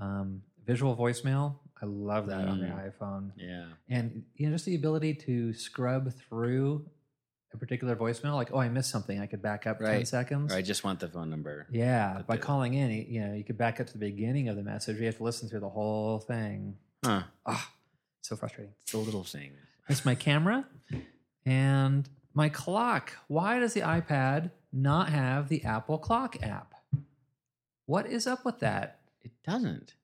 Um, visual voicemail, I love that mm. on the iPhone. Yeah. And you know, just the ability to scrub through a particular voicemail, like, oh, I missed something. I could back up right. ten seconds. Or I just want the phone number. Yeah. By calling in, you know, you could back up to the beginning of the message. You have to listen through the whole thing. Huh. Ah, so frustrating. It's the little thing. It's my camera and my clock. Why does the iPad not have the Apple Clock app? What is up with that? It doesn't.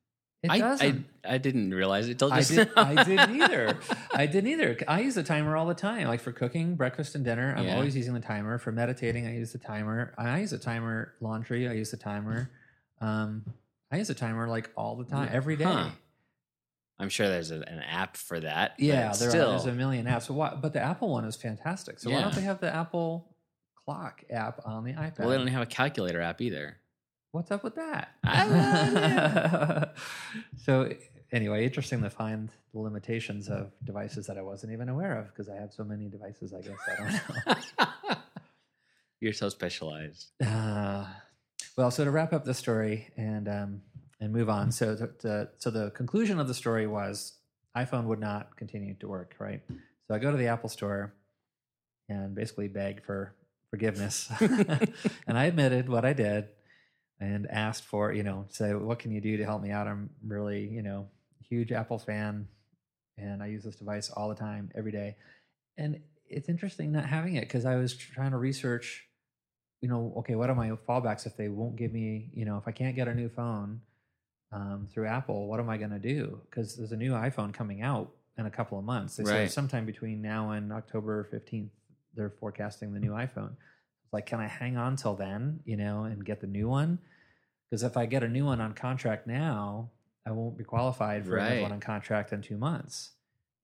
It I, doesn't. I, I didn't realize it till just now. I didn't either. I didn't either. I use the timer all the time. Like for cooking, breakfast, and dinner, I'm yeah. always using the timer. For meditating, I use the timer. I use the timer laundry. I use the timer. Um, I use the timer like all the time, every day. Huh. I'm sure there's a, an app for that. Yeah, there still. Are, there's a million apps. So why, but the Apple one is fantastic. So yeah. why don't they have the Apple Clock app on the iPad? Well, they don't have a calculator app either. What's up with that? I So anyway, interesting to find the limitations of devices that I wasn't even aware of because I have so many devices, I guess. I don't know. You're so specialized. Uh, well, so to wrap up the story and um, and move on. So the, the, so the conclusion of the story was iPhone would not continue to work, right? So I go to the Apple store and basically beg for forgiveness. And I admitted what I did. And asked for, you know, say, what can you do to help me out? I'm really, you know, huge Apple fan, and I use this device all the time, every day. And it's interesting not having it because I was trying to research, you know, okay, what are my fallbacks if they won't give me, you know, if I can't get a new phone um, through Apple, what am I going to do? Because there's a new iPhone coming out in a couple of months. They right. say sometime between now and October fifteenth, they're forecasting the new iPhone. Like, can I hang on till then, you know, and get the new one? Because if I get a new one on contract now, I won't be qualified for right. another one on contract in two months.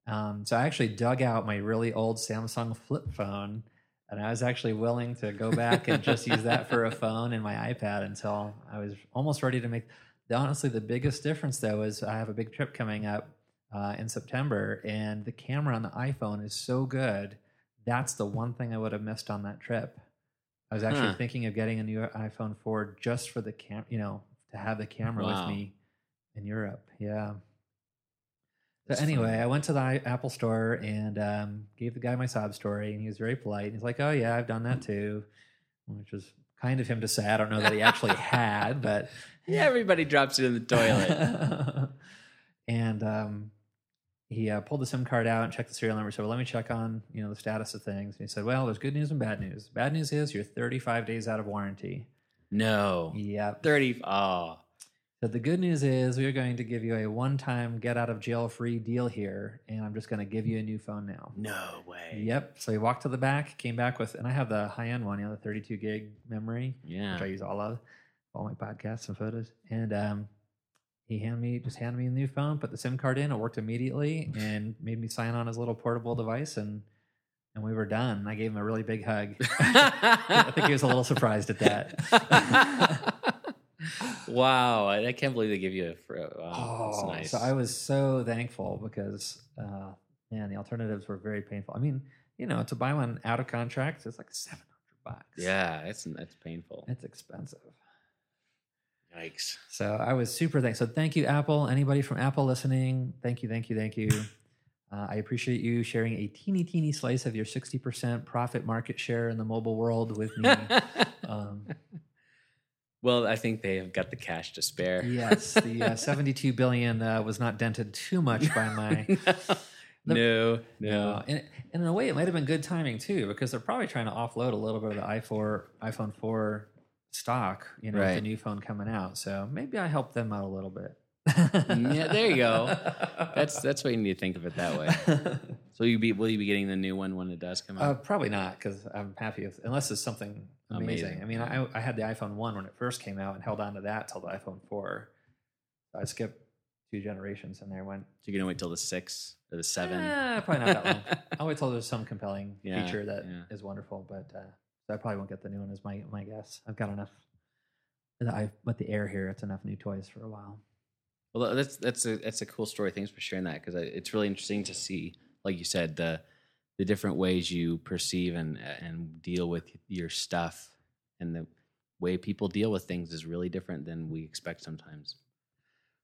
Um, so I actually dug out my really old Samsung flip phone, and I was actually willing to go back and just use that for a phone and my iPad until I was almost ready to make... Honestly, the biggest difference, though, is I have a big trip coming up uh, in September, and the camera on the iPhone is so good. That's the one thing I would have missed on that trip. I was actually huh. thinking of getting a new iPhone four just for the cam, you know, to have the camera wow. with me In Europe, yeah. That's so anyway, funny. I went to the Apple store and um, gave the guy my sob story, and he was very polite. And he's like, oh, yeah, I've done that too, which was kind of him to say. I don't know that he actually had, but... Yeah, everybody drops it in the toilet. And um, he uh, pulled the SIM card out and checked the serial number. So, well, let me check on, you know, the status of things. And he said, well, there's good news and bad news. Bad news is you're thirty-five days out of warranty. No. Yeah. thirty Oh. But the good news is we're going to give you a one-time get-out-of-jail-free deal here, and I'm just going to give you a new phone now. No way. Yep. So he walked to the back, came back with, and I have the high-end one, you know, the thirty-two gig memory, yeah, which I use all of, all my podcasts and photos. And um, he hand me just handed me a new phone, put the SIM card in, it worked immediately, and made me sign on his little portable device, and and we were done. I gave him a really big hug. I think he was a little surprised at that. Wow, I can't believe they give you a fruit. Wow, oh, that's nice. So I was so thankful because, uh, man, the alternatives were very painful. I mean, you know, to buy one out of contract, it's like seven hundred bucks. Yeah, that's, that's painful. It's expensive. Yikes. So I was super thankful. So thank you, Apple. Anybody from Apple listening, thank you, thank you, thank you. Uh, I appreciate you sharing a teeny, teeny slice of your sixty percent profit market share in the mobile world with me. um Well, I think they have got the cash to spare. Yes, the uh, seventy-two billion dollars uh, was not dented too much by my... no, the, no, no. And, and in a way, it might have been good timing, too, because they're probably trying to offload a little bit of the iPhone four stock, you know, right, with the new phone coming out. So maybe I helped them out a little bit. Yeah, there you go. That's that's what you need to think of it that way. So you be will you be getting the new one when it does come out? Uh, probably not, because I'm happy if, unless it's something amazing. amazing. I mean, I, I had the iPhone one when it first came out and held on to that till the iPhone four. I skipped two generations in there. Went. So you're gonna wait till the six or the seven? Eh, probably not that long. I'll wait till there's some compelling yeah, feature that yeah. is wonderful, but uh, so I probably won't get the new one. Is my my guess. I've got enough. I with the Air here, it's enough new toys for a while. Well, that's that's a that's a cool story. Thanks for sharing that, because it's really interesting to see, like you said, the the different ways you perceive and and deal with your stuff, and the way people deal with things is really different than we expect sometimes.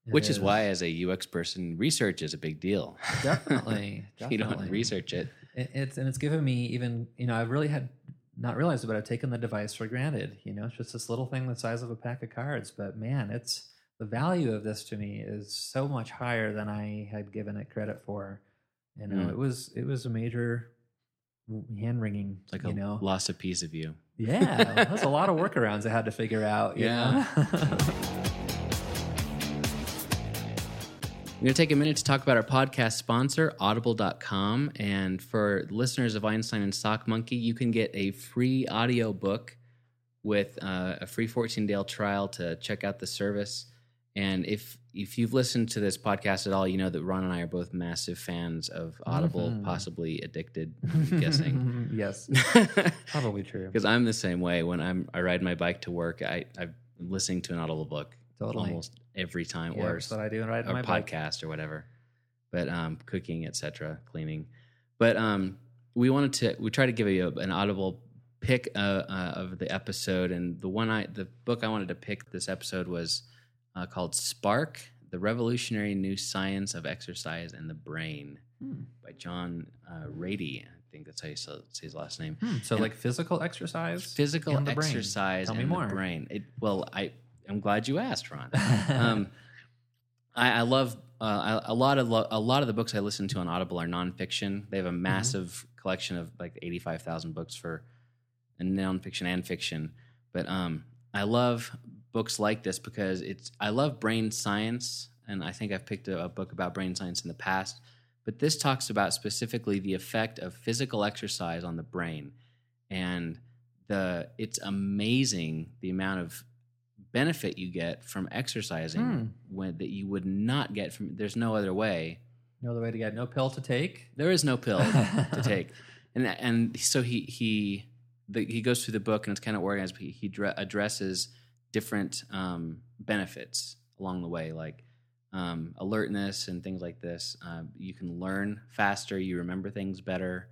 It Which is. is why, as a U X person, research is a big deal. Definitely, definitely. You don't research it. it. It's and it's given me even you know I really had not realized it, but I've taken the device for granted. You know, it's just this little thing the size of a pack of cards, but man, it's. The value of this to me is so much higher than I had given it credit for. You know, mm. it was it was a major hand wringing. Like you a know. Lost a piece of you. Yeah, that's a lot of workarounds I had to figure out. You yeah. know? I'm going to take a minute to talk about our podcast sponsor, audible dot com. And for listeners of Einstein and Sock Monkey, you can get a free audio book with uh, a free fourteen day trial to check out the service. And if if you've listened to this podcast at all, you know that Ron and I are both massive fans of Audible, mm-hmm. possibly addicted, I'm guessing. Yes, probably true. Because I'm the same way. When I'm, I ride my bike to work, I, I'm listening to an Audible book totally. almost every time. Yeah, or that's what I do when I ride my bike. A podcast or whatever. But um, cooking, et cetera, cleaning. But um, we wanted to, we tried to give you an Audible pick uh, uh, of the episode. And the one I, the book I wanted to pick this episode was... Uh, called Spark, The Revolutionary New Science of Exercise and the Brain hmm. by John uh, Rady. I think that's how you say his last name. Hmm. So and like physical exercise? Physical and exercise Tell and me more. the brain. It, well, I, I'm glad you asked, Ron. um, I, I love, uh, I, a lot of lo- a lot of the books I listen to on Audible are nonfiction. They have a massive mm-hmm. collection of like eighty-five thousand books for nonfiction and fiction. But um, I love... books like this because it's I love brain science, and I think I've picked a, a book about brain science in the past, but this talks about specifically the effect of physical exercise on the brain, and the it's amazing the amount of benefit you get from exercising hmm. when, that you would not get from there's no other way no other way to get no pill to take there is no pill to take and and so he he the, he goes through the book, and it's kind of organized, but he, he dre- addresses different um, benefits along the way, like um, alertness and things like this. Uh, you can learn faster, you remember things better,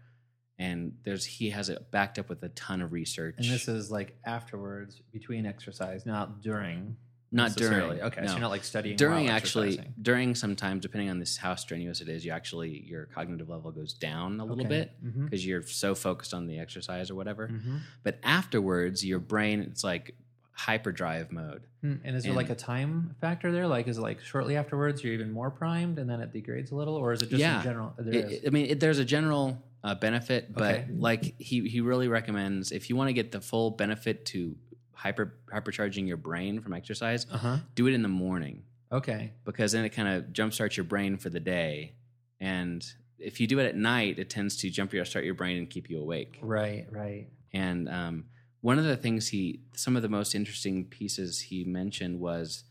and there's he has it backed up with a ton of research. And this is like afterwards, between exercise, not during. Not during. Okay, no. So you're not like studying during. Actually, during sometimes, depending on this how strenuous it is, you actually your cognitive level goes down a little okay. bit because mm-hmm. you're so focused on the exercise or whatever. Mm-hmm. But afterwards, your brain it's like hyperdrive mode. Mm. And is there and, like a time factor there? Like, is it like shortly afterwards you're even more primed, and then it degrades a little, or is it just yeah. in general? There it, is? I mean, it, there's a general uh, benefit, but okay. like he he really recommends if you want to get the full benefit to. Hyper hypercharging your brain from exercise, uh-huh. do it in the morning. Okay. Because then it kind of jumpstarts your brain for the day. And if you do it at night, it tends to jumpstart your brain and keep you awake. Right, right. And um, one of the things he, some of the most interesting pieces he mentioned was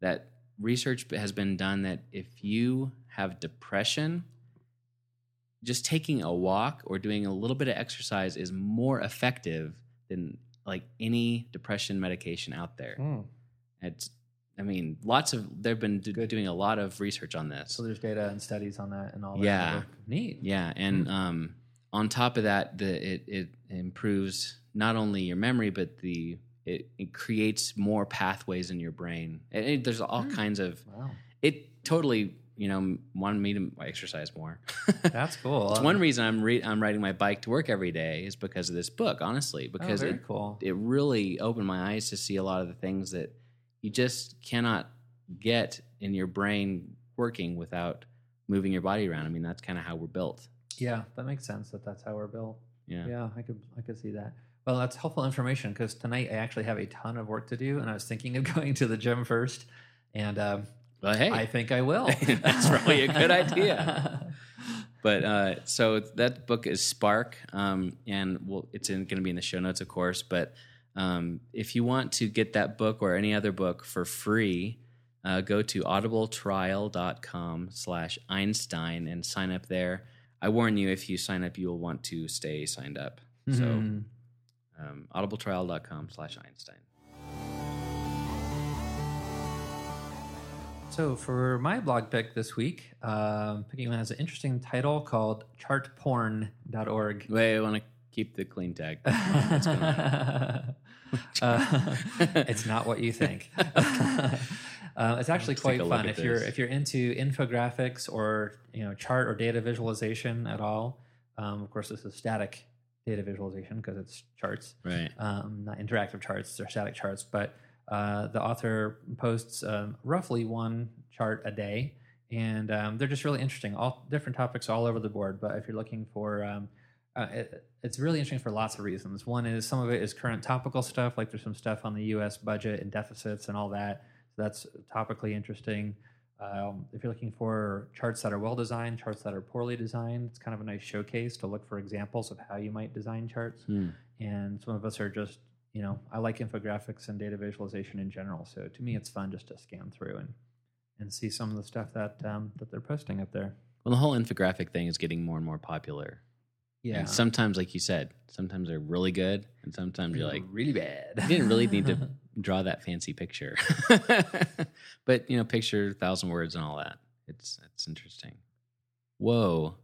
that research has been done that if you have depression, just taking a walk or doing a little bit of exercise is more effective than like any depression medication out there. Mm. It's, I mean, lots of, they've been do, doing a lot of research on this. So there's data and studies on that and all that. Yeah. That neat. Yeah. And mm. um, on top of that, the, it, it improves not only your memory, but the, it, it creates more pathways in your brain. It, it, there's all mm. kinds of, wow. it totally, you know, wanted me to exercise more. That's cool. It's one reason I'm re- I'm riding my bike to work every day is because of this book, honestly, because oh, very it, cool. it really opened my eyes to see a lot of the things that you just cannot get in your brain working without moving your body around. I mean, that's kind of how we're built. Yeah, that makes sense that that's how we're built. Yeah, yeah, I could I could see that. Well, that's helpful information because tonight I actually have a ton of work to do, and I was thinking of going to the gym first, and. Um, Well, hey. I think I will. That's probably a good idea. But uh, so that book is Spark, um, and we'll, it's going to be in the show notes, of course. But um, if you want to get that book or any other book for free, uh, go to audibletrial.com slash Einstein and sign up there. I warn you, if you sign up, you'll want to stay signed up. Mm-hmm. So um, audibletrial.com slash Einstein. So for my blog pick this week, um, picking one has an interesting title called chart porn dot org. Wait, I want to keep the clean tag. uh, it's not what you think. uh, it's actually quite fun if you're if you're into infographics or you know chart or data visualization at all. Um, of course, this is static data visualization because it's charts, right? Um, not interactive charts; they're static charts, but Uh, the author posts um, roughly one chart a day, and um, they're just really interesting. All different topics all over the board, but if you're looking for, um, uh, it, it's really interesting for lots of reasons. One is some of it is current topical stuff, like there's some stuff on the U S budget and deficits and all that. So that's topically interesting. Um, if you're looking for charts that are well-designed, charts that are poorly designed, it's kind of a nice showcase to look for examples of how you might design charts. Hmm. And some of us are just You know, I like infographics and data visualization in general. So to me, it's fun just to scan through and, and see some of the stuff that um, that they're posting up there. Well, the whole infographic thing is getting more and more popular. Yeah. And sometimes, like you said, sometimes they're really good, and sometimes really, you're like really bad. You didn't really need to draw that fancy picture, but you know, picture thousand words and all that. It's it's interesting. Whoa,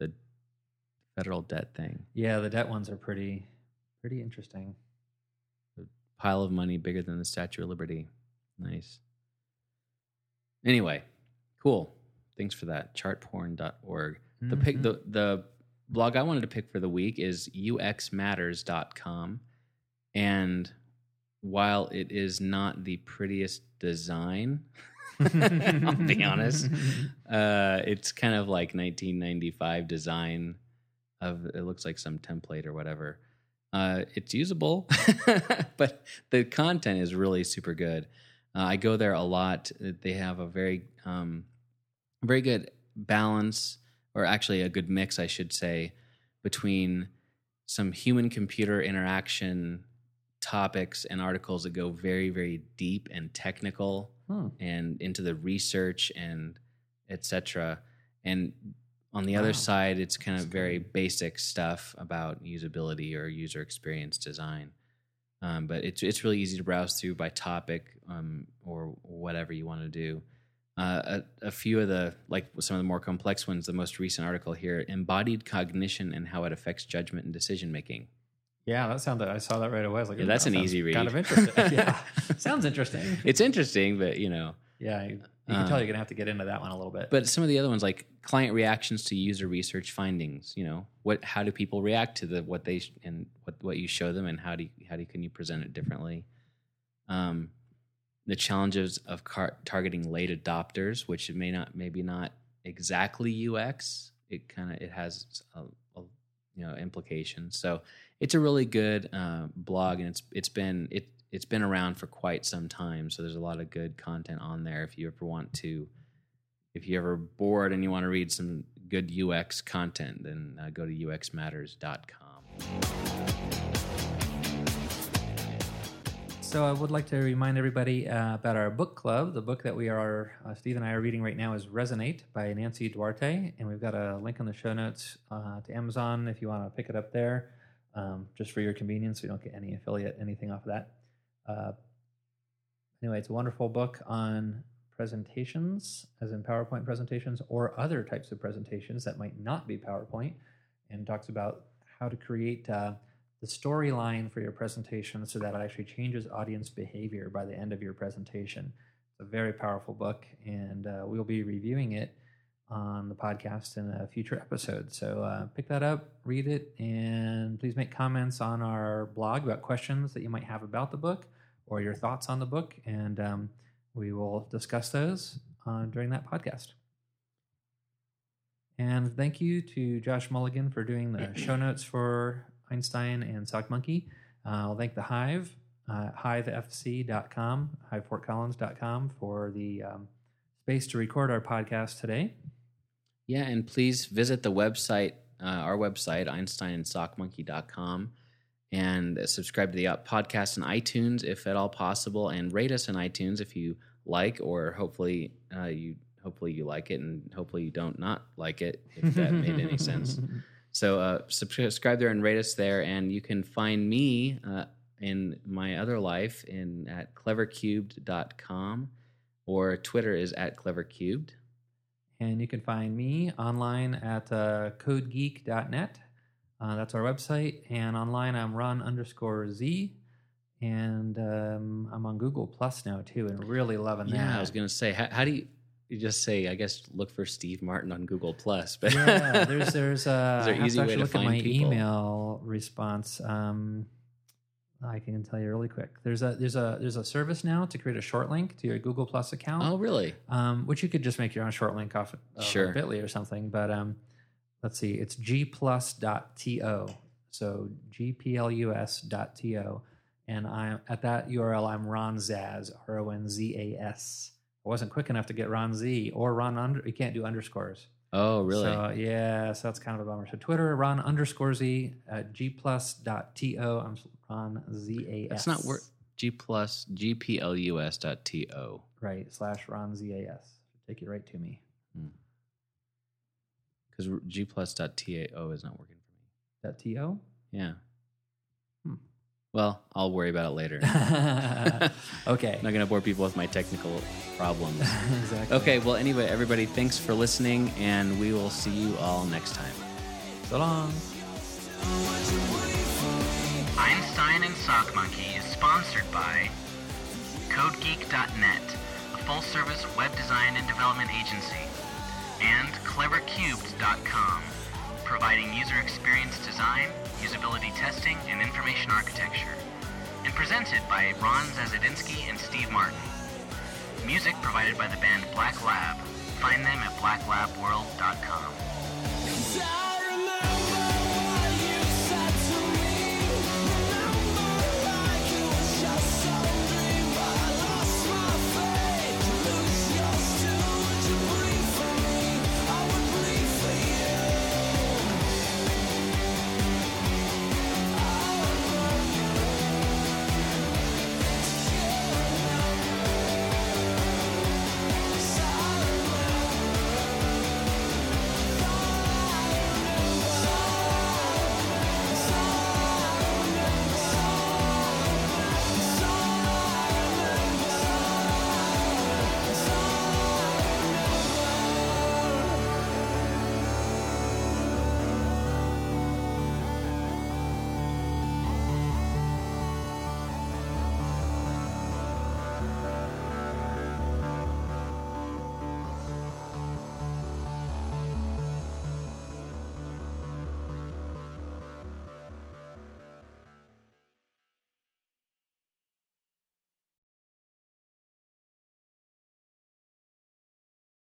the federal debt thing. Yeah, the debt ones are pretty pretty interesting. Pile of money bigger than the Statue of Liberty. Nice. Anyway, cool. Thanks for that. chart porn dot org. Mm-hmm. The pick, the the blog I wanted to pick for the week is u x matters dot com. And while it is not the prettiest design, I'll be honest, uh, it's kind of like nineteen ninety-five design of it looks like some template or whatever. Uh, it's usable, but the content is really super good. Uh, I go there a lot. They have a very, um, very good balance, or actually a good mix, I should say, between some human-computer interaction topics and articles that go very, very deep and technical, hmm. and into the research and et cetera. And on the wow. other side, it's kind of very basic stuff about usability or user experience design. Um, but it's it's really easy to browse through by topic um, or whatever you want to do. Uh, a, a few of the, like some of the more complex ones, the most recent article here, Embodied Cognition and How It Affects Judgment and Decision Making. Yeah, that sounded. I saw that right away. I was like, yeah, that's that an easy read. Kind of interesting. Yeah, sounds interesting. It's interesting, but you know, yeah, you, you can um, tell you're gonna have to get into that one a little bit. But some of the other ones, like client reactions to user research findings. You know, what? How do people react to the what they sh- and what what you show them, and how do you, how do you, can you present it differently? Um, the challenges of car- targeting late adopters, which it may not, maybe not exactly U X. It kind of it has a, a you know implications. So. It's a really good uh, blog, and it's it's been it it's been around for quite some time. So there's a lot of good content on there. If you ever want to, if you're ever bored and you want to read some good U X content, then uh, go to u x matters dot com. So I would like to remind everybody uh, about our book club. The book that we are uh, Steve and I are reading right now is Resonate by Nancy Duarte, and we've got a link in the show notes uh, to Amazon if you want to pick it up there. Um, just for your convenience, so you don't get any affiliate, anything off of that. Uh, anyway, it's a wonderful book on presentations, as in PowerPoint presentations or other types of presentations that might not be PowerPoint, and talks about how to create uh, the storyline for your presentation so that it actually changes audience behavior by the end of your presentation. It's a very powerful book, and uh, we'll be reviewing it on the podcast in a future episode. So uh, pick that up, read it, and please make comments on our blog about questions that you might have about the book or your thoughts on the book, and um, we will discuss those uh, during that podcast. And thank you to Josh Mulligan for doing the show notes for Einstein and Sock Monkey. Uh, I'll thank the Hive, uh, hive f c dot com, hive fort collins dot com for the um, space to record our podcast today. Yeah, and please visit the website, uh, our website, einstein and sock monkey dot com, and subscribe to the podcast on iTunes if at all possible, and rate us on iTunes if you like, or hopefully uh, you hopefully you like it, and hopefully you don't not like it, if that made any sense. So uh, subscribe there and rate us there, and you can find me uh, in my other life in at clever cubed dot com, or Twitter is at clever cubed. And you can find me online at uh, code geek dot net. Uh, that's our website. And online, I'm Ron underscore Z. And um, I'm on Google Plus now, too, and really loving yeah, that. Yeah, I was going to say, how, how do you, you just say, I guess, look for Steve Martin on Google Plus. But yeah, there's, there's uh, an easy way to find people. I have to actually look at my people. email response. Um, I can tell you really quick. There's a there's a there's a service now to create a short link to your Google Plus account. Oh, really? Um, which you could just make your own short link off of sure. Bitly or something. But um, let's see, it's g plus dot t o. So g plus dot t o, and I at that U R L I'm Ron Zaz, R O N Z A S. I wasn't quick enough to get Ron Z or Ron under. You can't do underscores. Oh, really? So, yeah, so that's kind of a bummer. So Twitter, Ron underscore Z, uh, g plus dot t o. I'm Ron Z A S. That's not work. G plus, G P L U S dot T-O. Right, slash Ron Z A S. Take it right to me. Because hmm. G plus dot T A O is not working for me. Dot T-O? Yeah. Hmm. Well, I'll worry about it later. Okay. I'm not going to bore people with my technical problems. Exactly. Okay, well, anyway, everybody, thanks for listening, and we will see you all next time. So long. Einstein and Sock Monkey is sponsored by code geek dot net, a full-service web design and development agency, and clever cubed dot com, providing user experience design, usability testing, and information architecture, and presented by Ron Zazadinsky and Steve Martin. Music provided by the band Black Lab. Find them at black lab world dot com.